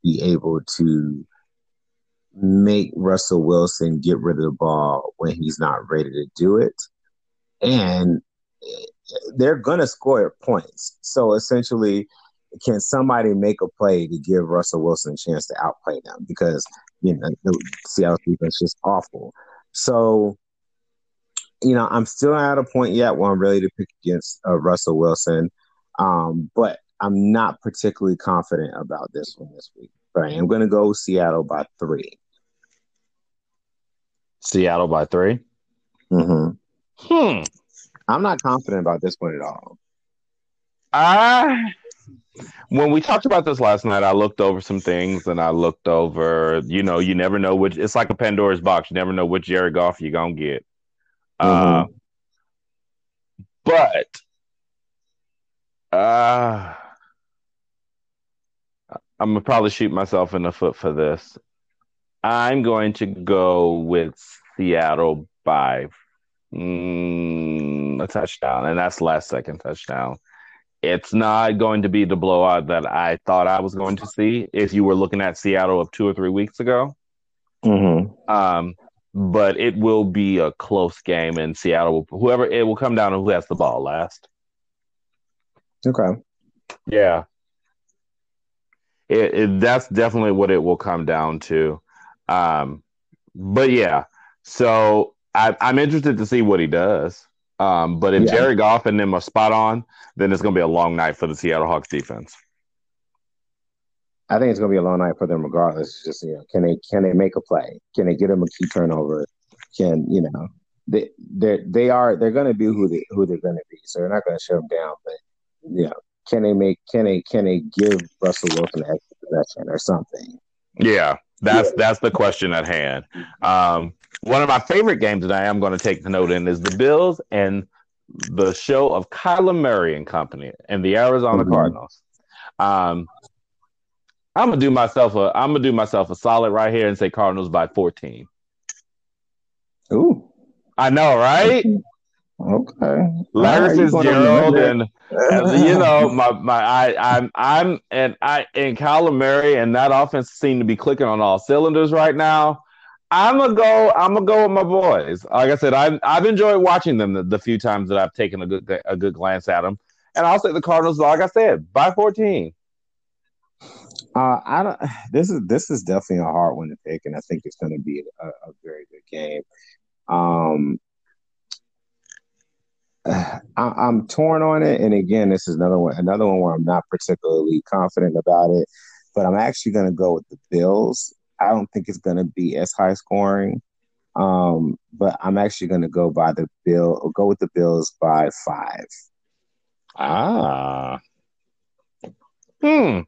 be able to make Russell Wilson get rid of the ball when he's not ready to do it? And they're going to score points. So essentially, can somebody make a play to give Russell Wilson a chance to outplay them? Because, you know, the Seattle defense is just awful. So, you know, I'm still not at a point yet where I'm ready to pick against uh, Russell Wilson. Um, but I'm not particularly confident about this one this week. But I am going to go Seattle by three. Seattle by three? Mm-hmm. Hmm. I'm not confident about this one at all. I when we talked about this last night, I looked over some things and I looked over, you know, you never know which, it's like a Pandora's box. You never know which Jared Goff you're going to get. Mm-hmm. Uh, but uh, I'm going to probably shoot myself in the foot for this. I'm going to go with Seattle by mm, a touchdown, and that's last second touchdown. It's not going to be the blowout that I thought I was going to see if you were looking at Seattle of two or three weeks ago. Mm-hmm. Um, but it will be a close game, and Seattle will, whoever, it will come down to who has the ball last. Okay. Yeah. It, it, that's definitely what it will come down to. Um, but yeah, so I, I'm interested to see what he does. Um, but if yeah. Jared Goff and them are spot on, then it's going to be a long night for the Seattle Hawks defense. I think it's going to be a long night for them regardless. Just, you know, can they can they make a play? Can they get them a key turnover? Can you know they they they are they're going to be who they who they're going to be. So they're not going to shut them down. But you know, can they make can they can they give Russell Wilson an extra possession or something? Yeah, that's yeah. that's the question at hand. Um, One of my favorite games that I am going to take the note in is the Bills and the show of Kyler Murray and company and the Arizona mm-hmm. Cardinals. Um, I'm gonna do myself a I'm gonna do myself a solid right here and say Cardinals by fourteen. Ooh, I know, right? Okay, Larry Fitzgerald and, and you know my my I I'm I'm and I and Kyler Murray and that offense seem to be clicking on all cylinders right now. I'm gonna go. I'm gonna go with my boys. Like I said, I've I've enjoyed watching them the, the few times that I've taken a good a good glance at them, and I'll say the Cardinals. Like I said, by fourteen. Uh, I don't. This is this is definitely a hard one to pick, and I think it's going to be a, a very good game. Um, I, I'm torn on it, and again, this is another one another one where I'm not particularly confident about it, but I'm actually going to go with the Bills. I don't think it's going to be as high scoring, um, but I'm actually going to go by the bill. Or go with the Bills by five. Ah, hmm.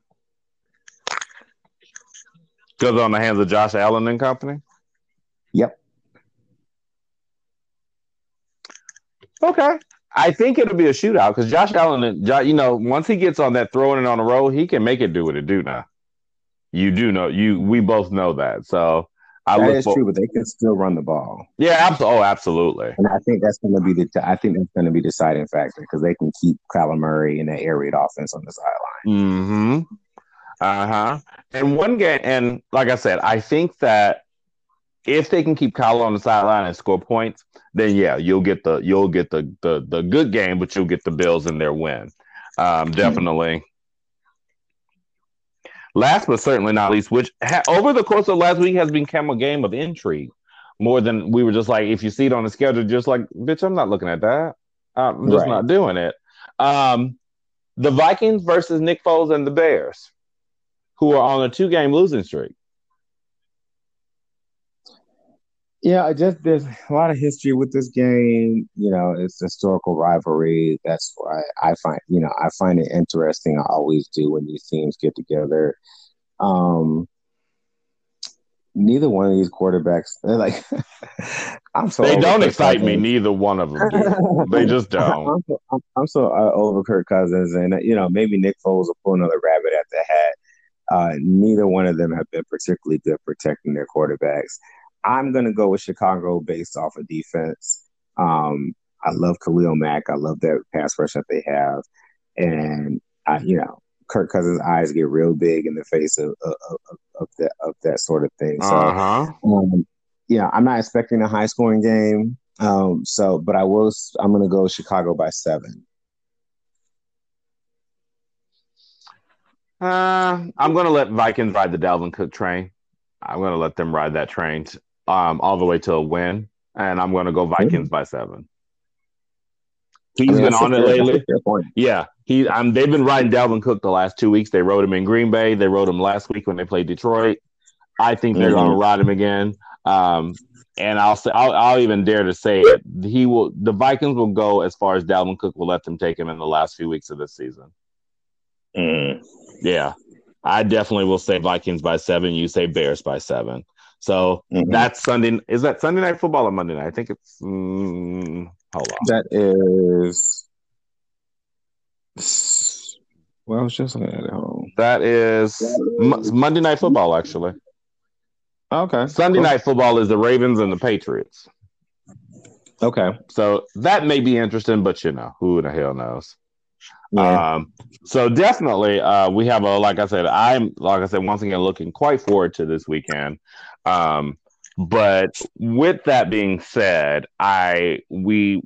Goes on the hands of Josh Allen and company. Yep. Okay, I think it'll be a shootout because Josh Allen, you know, once he gets on that throwing it on the road, he can make it do what it do now. You do know you. We both know that. So I that look is for- true, but they can still run the ball. Yeah, abso- oh, absolutely. And I think that's going to be the. I think that's going to be the deciding factor because they can keep Kyler Murray in that air raid offense on the sideline. Mm-hmm. Uh huh. And one game, and like I said, I think that if they can keep Kyler on the sideline and score points, then yeah, you'll get the you'll get the the, the good game, but you'll get the Bills in their win. Um, definitely. Mm-hmm. Last but certainly not least, which ha- over the course of last week has become a game of intrigue more than we were just like, if you see it on the schedule, just like, bitch, I'm not looking at that. I'm just right. not doing it. Um, the Vikings versus Nick Foles and the Bears, who are on a two-game losing streak. Yeah, I just there's a lot of history with this game. You know, it's historical rivalry. That's why I find you know I find it interesting. I always do when these teams get together. Um, neither one of these quarterbacks, they're like, I'm so. They don't excite me. Neither one of them do. They just don't. I'm so, I'm, I'm so uh, over Kirk Cousins, and you know maybe Nick Foles will pull another rabbit at the hat. Uh, neither one of them have been particularly good protecting their quarterbacks. I'm going to go with Chicago based off of defense. Um, I love Khalil Mack. I love that pass rush that they have. And, I, you know, Kirk Cousins' eyes get real big in the face of of, of, of, that, of that sort of thing. So, uh-huh. um, you know, I'm not expecting a high-scoring game. Um, so, but I will – I'm going to go Chicago by seven. Uh, I'm going to let Vikings ride the Dalvin Cook train. I'm going to let them ride that train – Um, all the way to a win, and I'm going to go Vikings by seven. He's I mean, been on it fair, lately. Yeah, he. Um, they've been riding Dalvin Cook the last two weeks. They rode him in Green Bay. They rode him last week when they played Detroit. I think they're mm-hmm. going to ride him again. Um, and I'll say, I'll, I'll even dare to say it. He will. The Vikings will go as far as Dalvin Cook will let them take him in the last few weeks of this season. Mm, yeah. I definitely will say Vikings by seven. You say Bears by seven. So mm-hmm. that's Sunday. Is that Sunday Night Football or Monday night? I think it's mm, – hold on. That is – well, I was just looking at it. Home. That is Mo- Monday Night Football, actually. Okay. Sunday cool. Night Football is the Ravens and the Patriots. Okay. So that may be interesting, but you know, who the hell knows? Yeah. Um, so definitely, uh, we have a, like I said, I'm, like I said, once again, looking quite forward to this weekend. Um, but with that being said, I, we,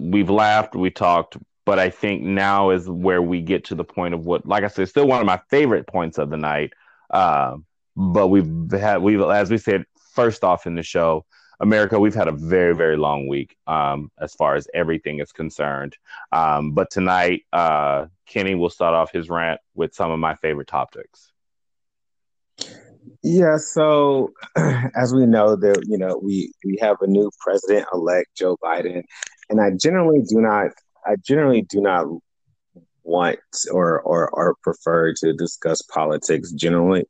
we've laughed, we talked, but I think now is where we get to the point of what, like I said, still one of my favorite points of the night. Um, but we've had, we've, as we said, first off in the show, America, we've had a very, very long week um, as far as everything is concerned. Um, but tonight, uh, Kenny will start off his rant with some of my favorite topics. Yeah, so as we know, that you know we, we have a new president-elect, Joe Biden, and I generally do not I generally do not want or or, or prefer to discuss politics generally.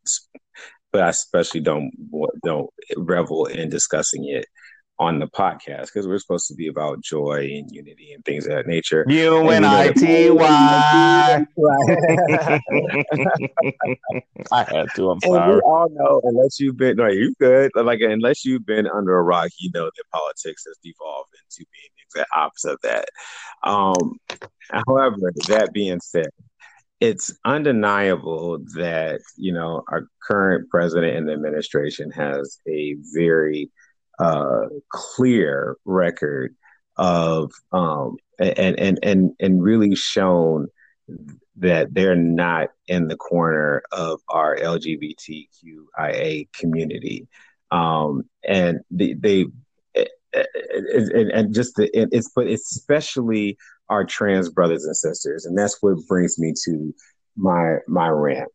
But I especially don't don't revel in discussing it on the podcast because we're supposed to be about joy and unity and things of that nature. U N I T Y I had to. I'm sorry. And we all know, unless you've been, no, you good. Like unless you've been under a rock, you know that politics has devolved into being the exact opposite of that. Um, however, that being said, it's undeniable that, you know, our current president and the administration has a very uh, clear record of um, and, and and and really shown that they're not in the corner of our L G B T Q I A community. Um, and they, they and, and just the, it's but especially our trans brothers and sisters. And that's what brings me to my my rant.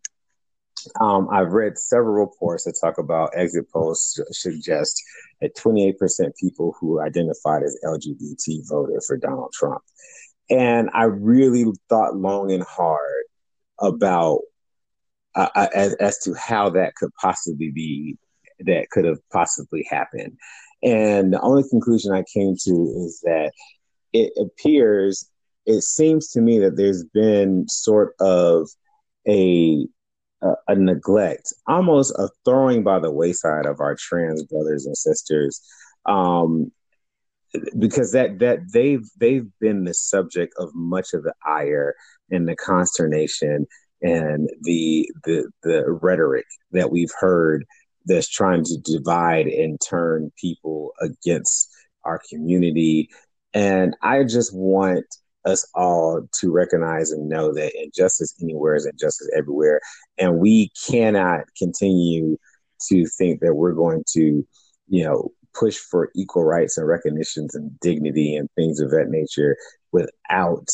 Um, I've read several reports that talk about exit polls suggest that twenty-eight percent people who identified as L G B T voted for Donald Trump. And I really thought long and hard about uh, as, as to how that could possibly be, that could have possibly happened. And the only conclusion I came to is that it appears, it seems to me that there's been sort of a, a a neglect, almost a throwing by the wayside of our trans brothers and sisters, um, because that that they've they've been the subject of much of the ire and the consternation and the the the rhetoric that we've heard that's trying to divide and turn people against our community. And I just want us all to recognize and know that injustice anywhere is injustice everywhere. And we cannot continue to think that we're going to, you know, push for equal rights and recognitions and dignity and things of that nature without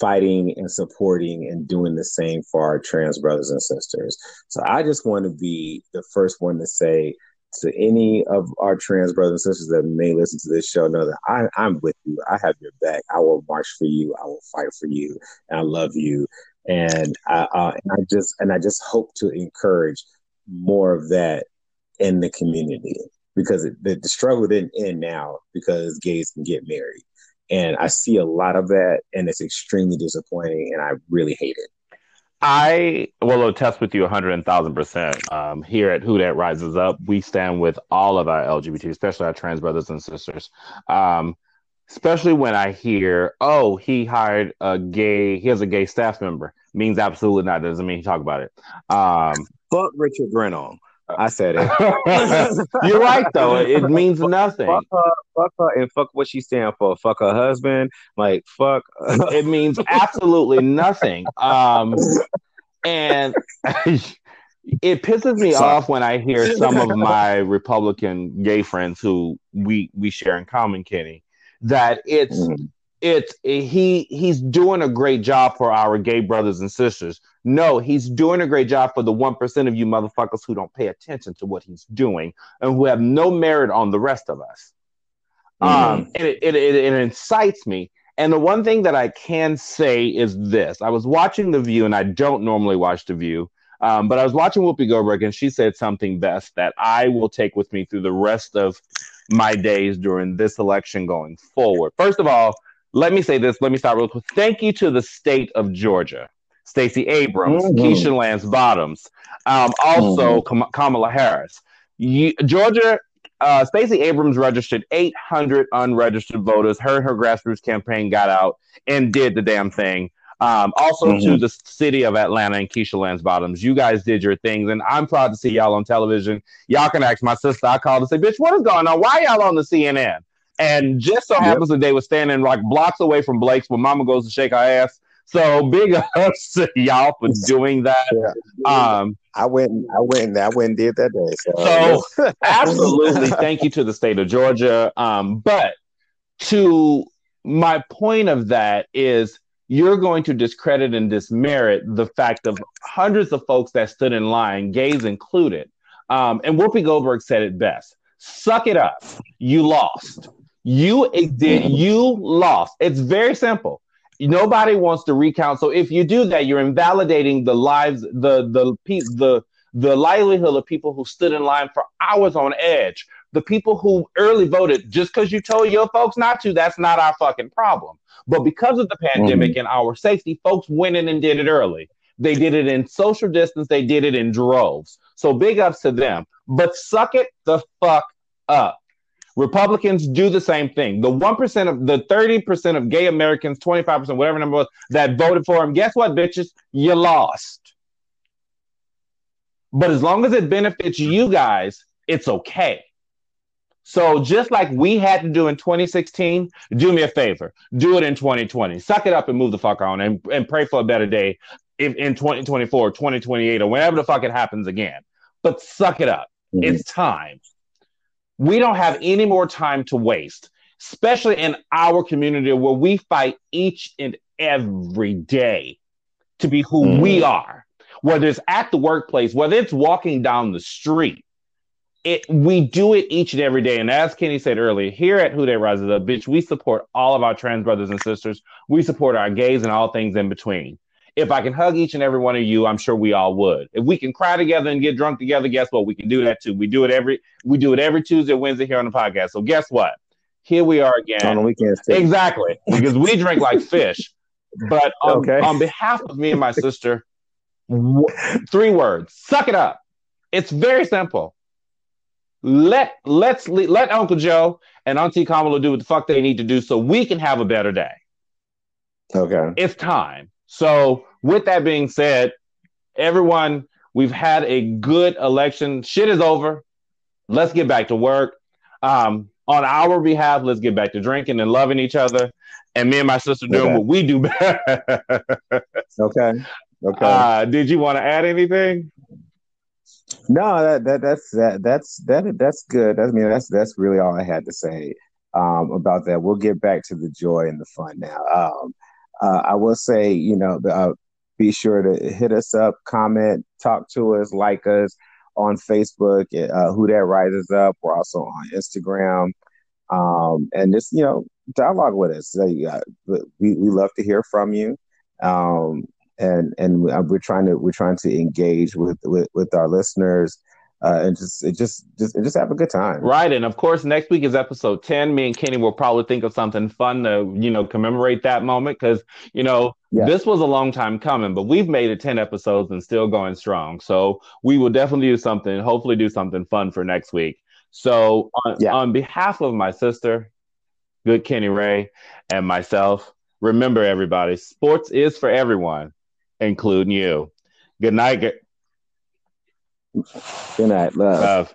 fighting and supporting and doing the same for our trans brothers and sisters. So I just want to be the first one to say, to any of our trans brothers and sisters that may listen to this show, know that I, I'm with you. I have your back. I will march for you. I will fight for you. And I love you. And I, uh, and I just and I just hope to encourage more of that in the community, because it, the, the struggle didn't end now because gays can get married. And I see a lot of that, and it's extremely disappointing, and I really hate it. I will attest with you one hundred thousand percent. Um, here at Who That Rises Up, we stand with all of our L G B T, especially our trans brothers and sisters. Um, especially when I hear, oh, he hired a gay, he has a gay staff member. Means absolutely not. Doesn't mean he talk about it. Um, Fuck Richard Grenell. I said it. You're right, though. It, it means nothing. Fuck her, fuck her, and fuck what she stands for. Fuck her husband. Like, fuck. It means absolutely nothing. Um, and it pisses me Sorry. off when I hear some of my Republican gay friends who we, we share in common, Kenny, that it's mm-hmm. it's he he's doing a great job for our gay brothers and sisters. No, he's doing a great job for the one percent of you motherfuckers who don't pay attention to what he's doing and who have no merit on the rest of us. Mm-hmm. Um, and it, it, it, it incites me. And the one thing that I can say is this. I was watching The View, and I don't normally watch The View, um, but I was watching Whoopi Goldberg, and she said something best that I will take with me through the rest of my days during this election going forward. First of all, let me say this. Let me start real quick. Thank you to the state of Georgia. Stacey Abrams, mm-hmm. Keisha Lance Bottoms, um, also mm-hmm. Kam- Kamala Harris. You, Georgia, uh, Stacey Abrams registered eight hundred unregistered voters. Her and her grassroots campaign got out and did the damn thing. Um, also mm-hmm. to the city of Atlanta and Keisha Lance Bottoms. You guys did your things, and I'm proud to see y'all on television. Y'all can ask my sister. I called and say, bitch, what is going on? Why y'all on the C N N? And just so yep. happens that they were standing like blocks away from Blake's when mama goes to shake her ass. So big ups to y'all for doing that. Yeah. Um, I went, I went, I went and did that day. So, so absolutely, thank you to the state of Georgia. Um, but to my point of that is, you're going to discredit and dismerit the fact of hundreds of folks that stood in line, gays included. Um, and Whoopi Goldberg said it best: "Suck it up. You lost. You it did. You lost. It's very simple." Nobody wants to recount. So if you do that, you're invalidating the lives, the the the the livelihood of people who stood in line for hours on edge. The people who early voted, just because you told your folks not to, that's not our fucking problem. But because of the pandemic mm-hmm. and our safety, folks went in and did it early. They did it in social distance. They did it in droves. So big ups to them. But suck it the fuck up. Republicans do the same thing. The one percent of the thirty percent of gay Americans, twenty-five percent, whatever number was, that voted for him, guess what, bitches? You lost. But as long as it benefits you guys, it's okay. So just like we had to do in twenty sixteen, do me a favor. Do it in twenty twenty. Suck it up and move the fuck on and, and pray for a better day if in twenty twenty-four, twenty twenty-eight, or whenever the fuck it happens again. But suck it up. Mm-hmm. It's time. We don't have any more time to waste, especially in our community where we fight each and every day to be who mm-hmm. we are, whether it's at the workplace, whether it's walking down the street. It, we do it each and every day. And as Kenny said earlier, here at Who That Rises Up, bitch, we support all of our trans brothers and sisters. We support our gays and all things in between. If I can hug each and every one of you, I'm sure we all would. If we can cry together and get drunk together, guess what? We can do that too. We do it every we do it every Tuesday, Wednesday here on the podcast. So guess what? Here we are again. On the weekends, too. Exactly, because we drink like fish. But on, okay. on behalf of me and my sister, three words: suck it up. It's very simple. Let let's let Uncle Joe and Auntie Kamala do what the fuck they need to do, so we can have a better day. Okay, it's time. So with that being said, everyone, we've had a good election. Shit is over. Let's get back to work. Um, on our behalf, let's get back to drinking and loving each other. And me and my sister doing okay. what we do best. okay. Okay. Uh, did you want to add anything? No, that, that that's that that's that that's good. I mean, that's that's really all I had to say um, about that. We'll get back to the joy and the fun now. Um, Uh, I will say, you know, uh, be sure to hit us up, comment, talk to us, like us on Facebook, uh, Who That Rises Up. We're also on Instagram. Um, and just, you know, dialogue with us. Uh, we, we love to hear from you. Um, and and we're trying to we're trying to engage with with, with our listeners. Uh, and just, it just, just, and just have a good time, right? And of course, next week is episode ten. Me and Kenny will probably think of something fun to, you know, commemorate that moment because, you know, yeah. this was a long time coming, but we've made it ten episodes and still going strong. So we will definitely do something. Hopefully, do something fun for next week. So on, yeah. on behalf of my sister, good Kenny Ray, and myself, remember everybody, sports is for everyone, including you. Good night. Good night, love. love.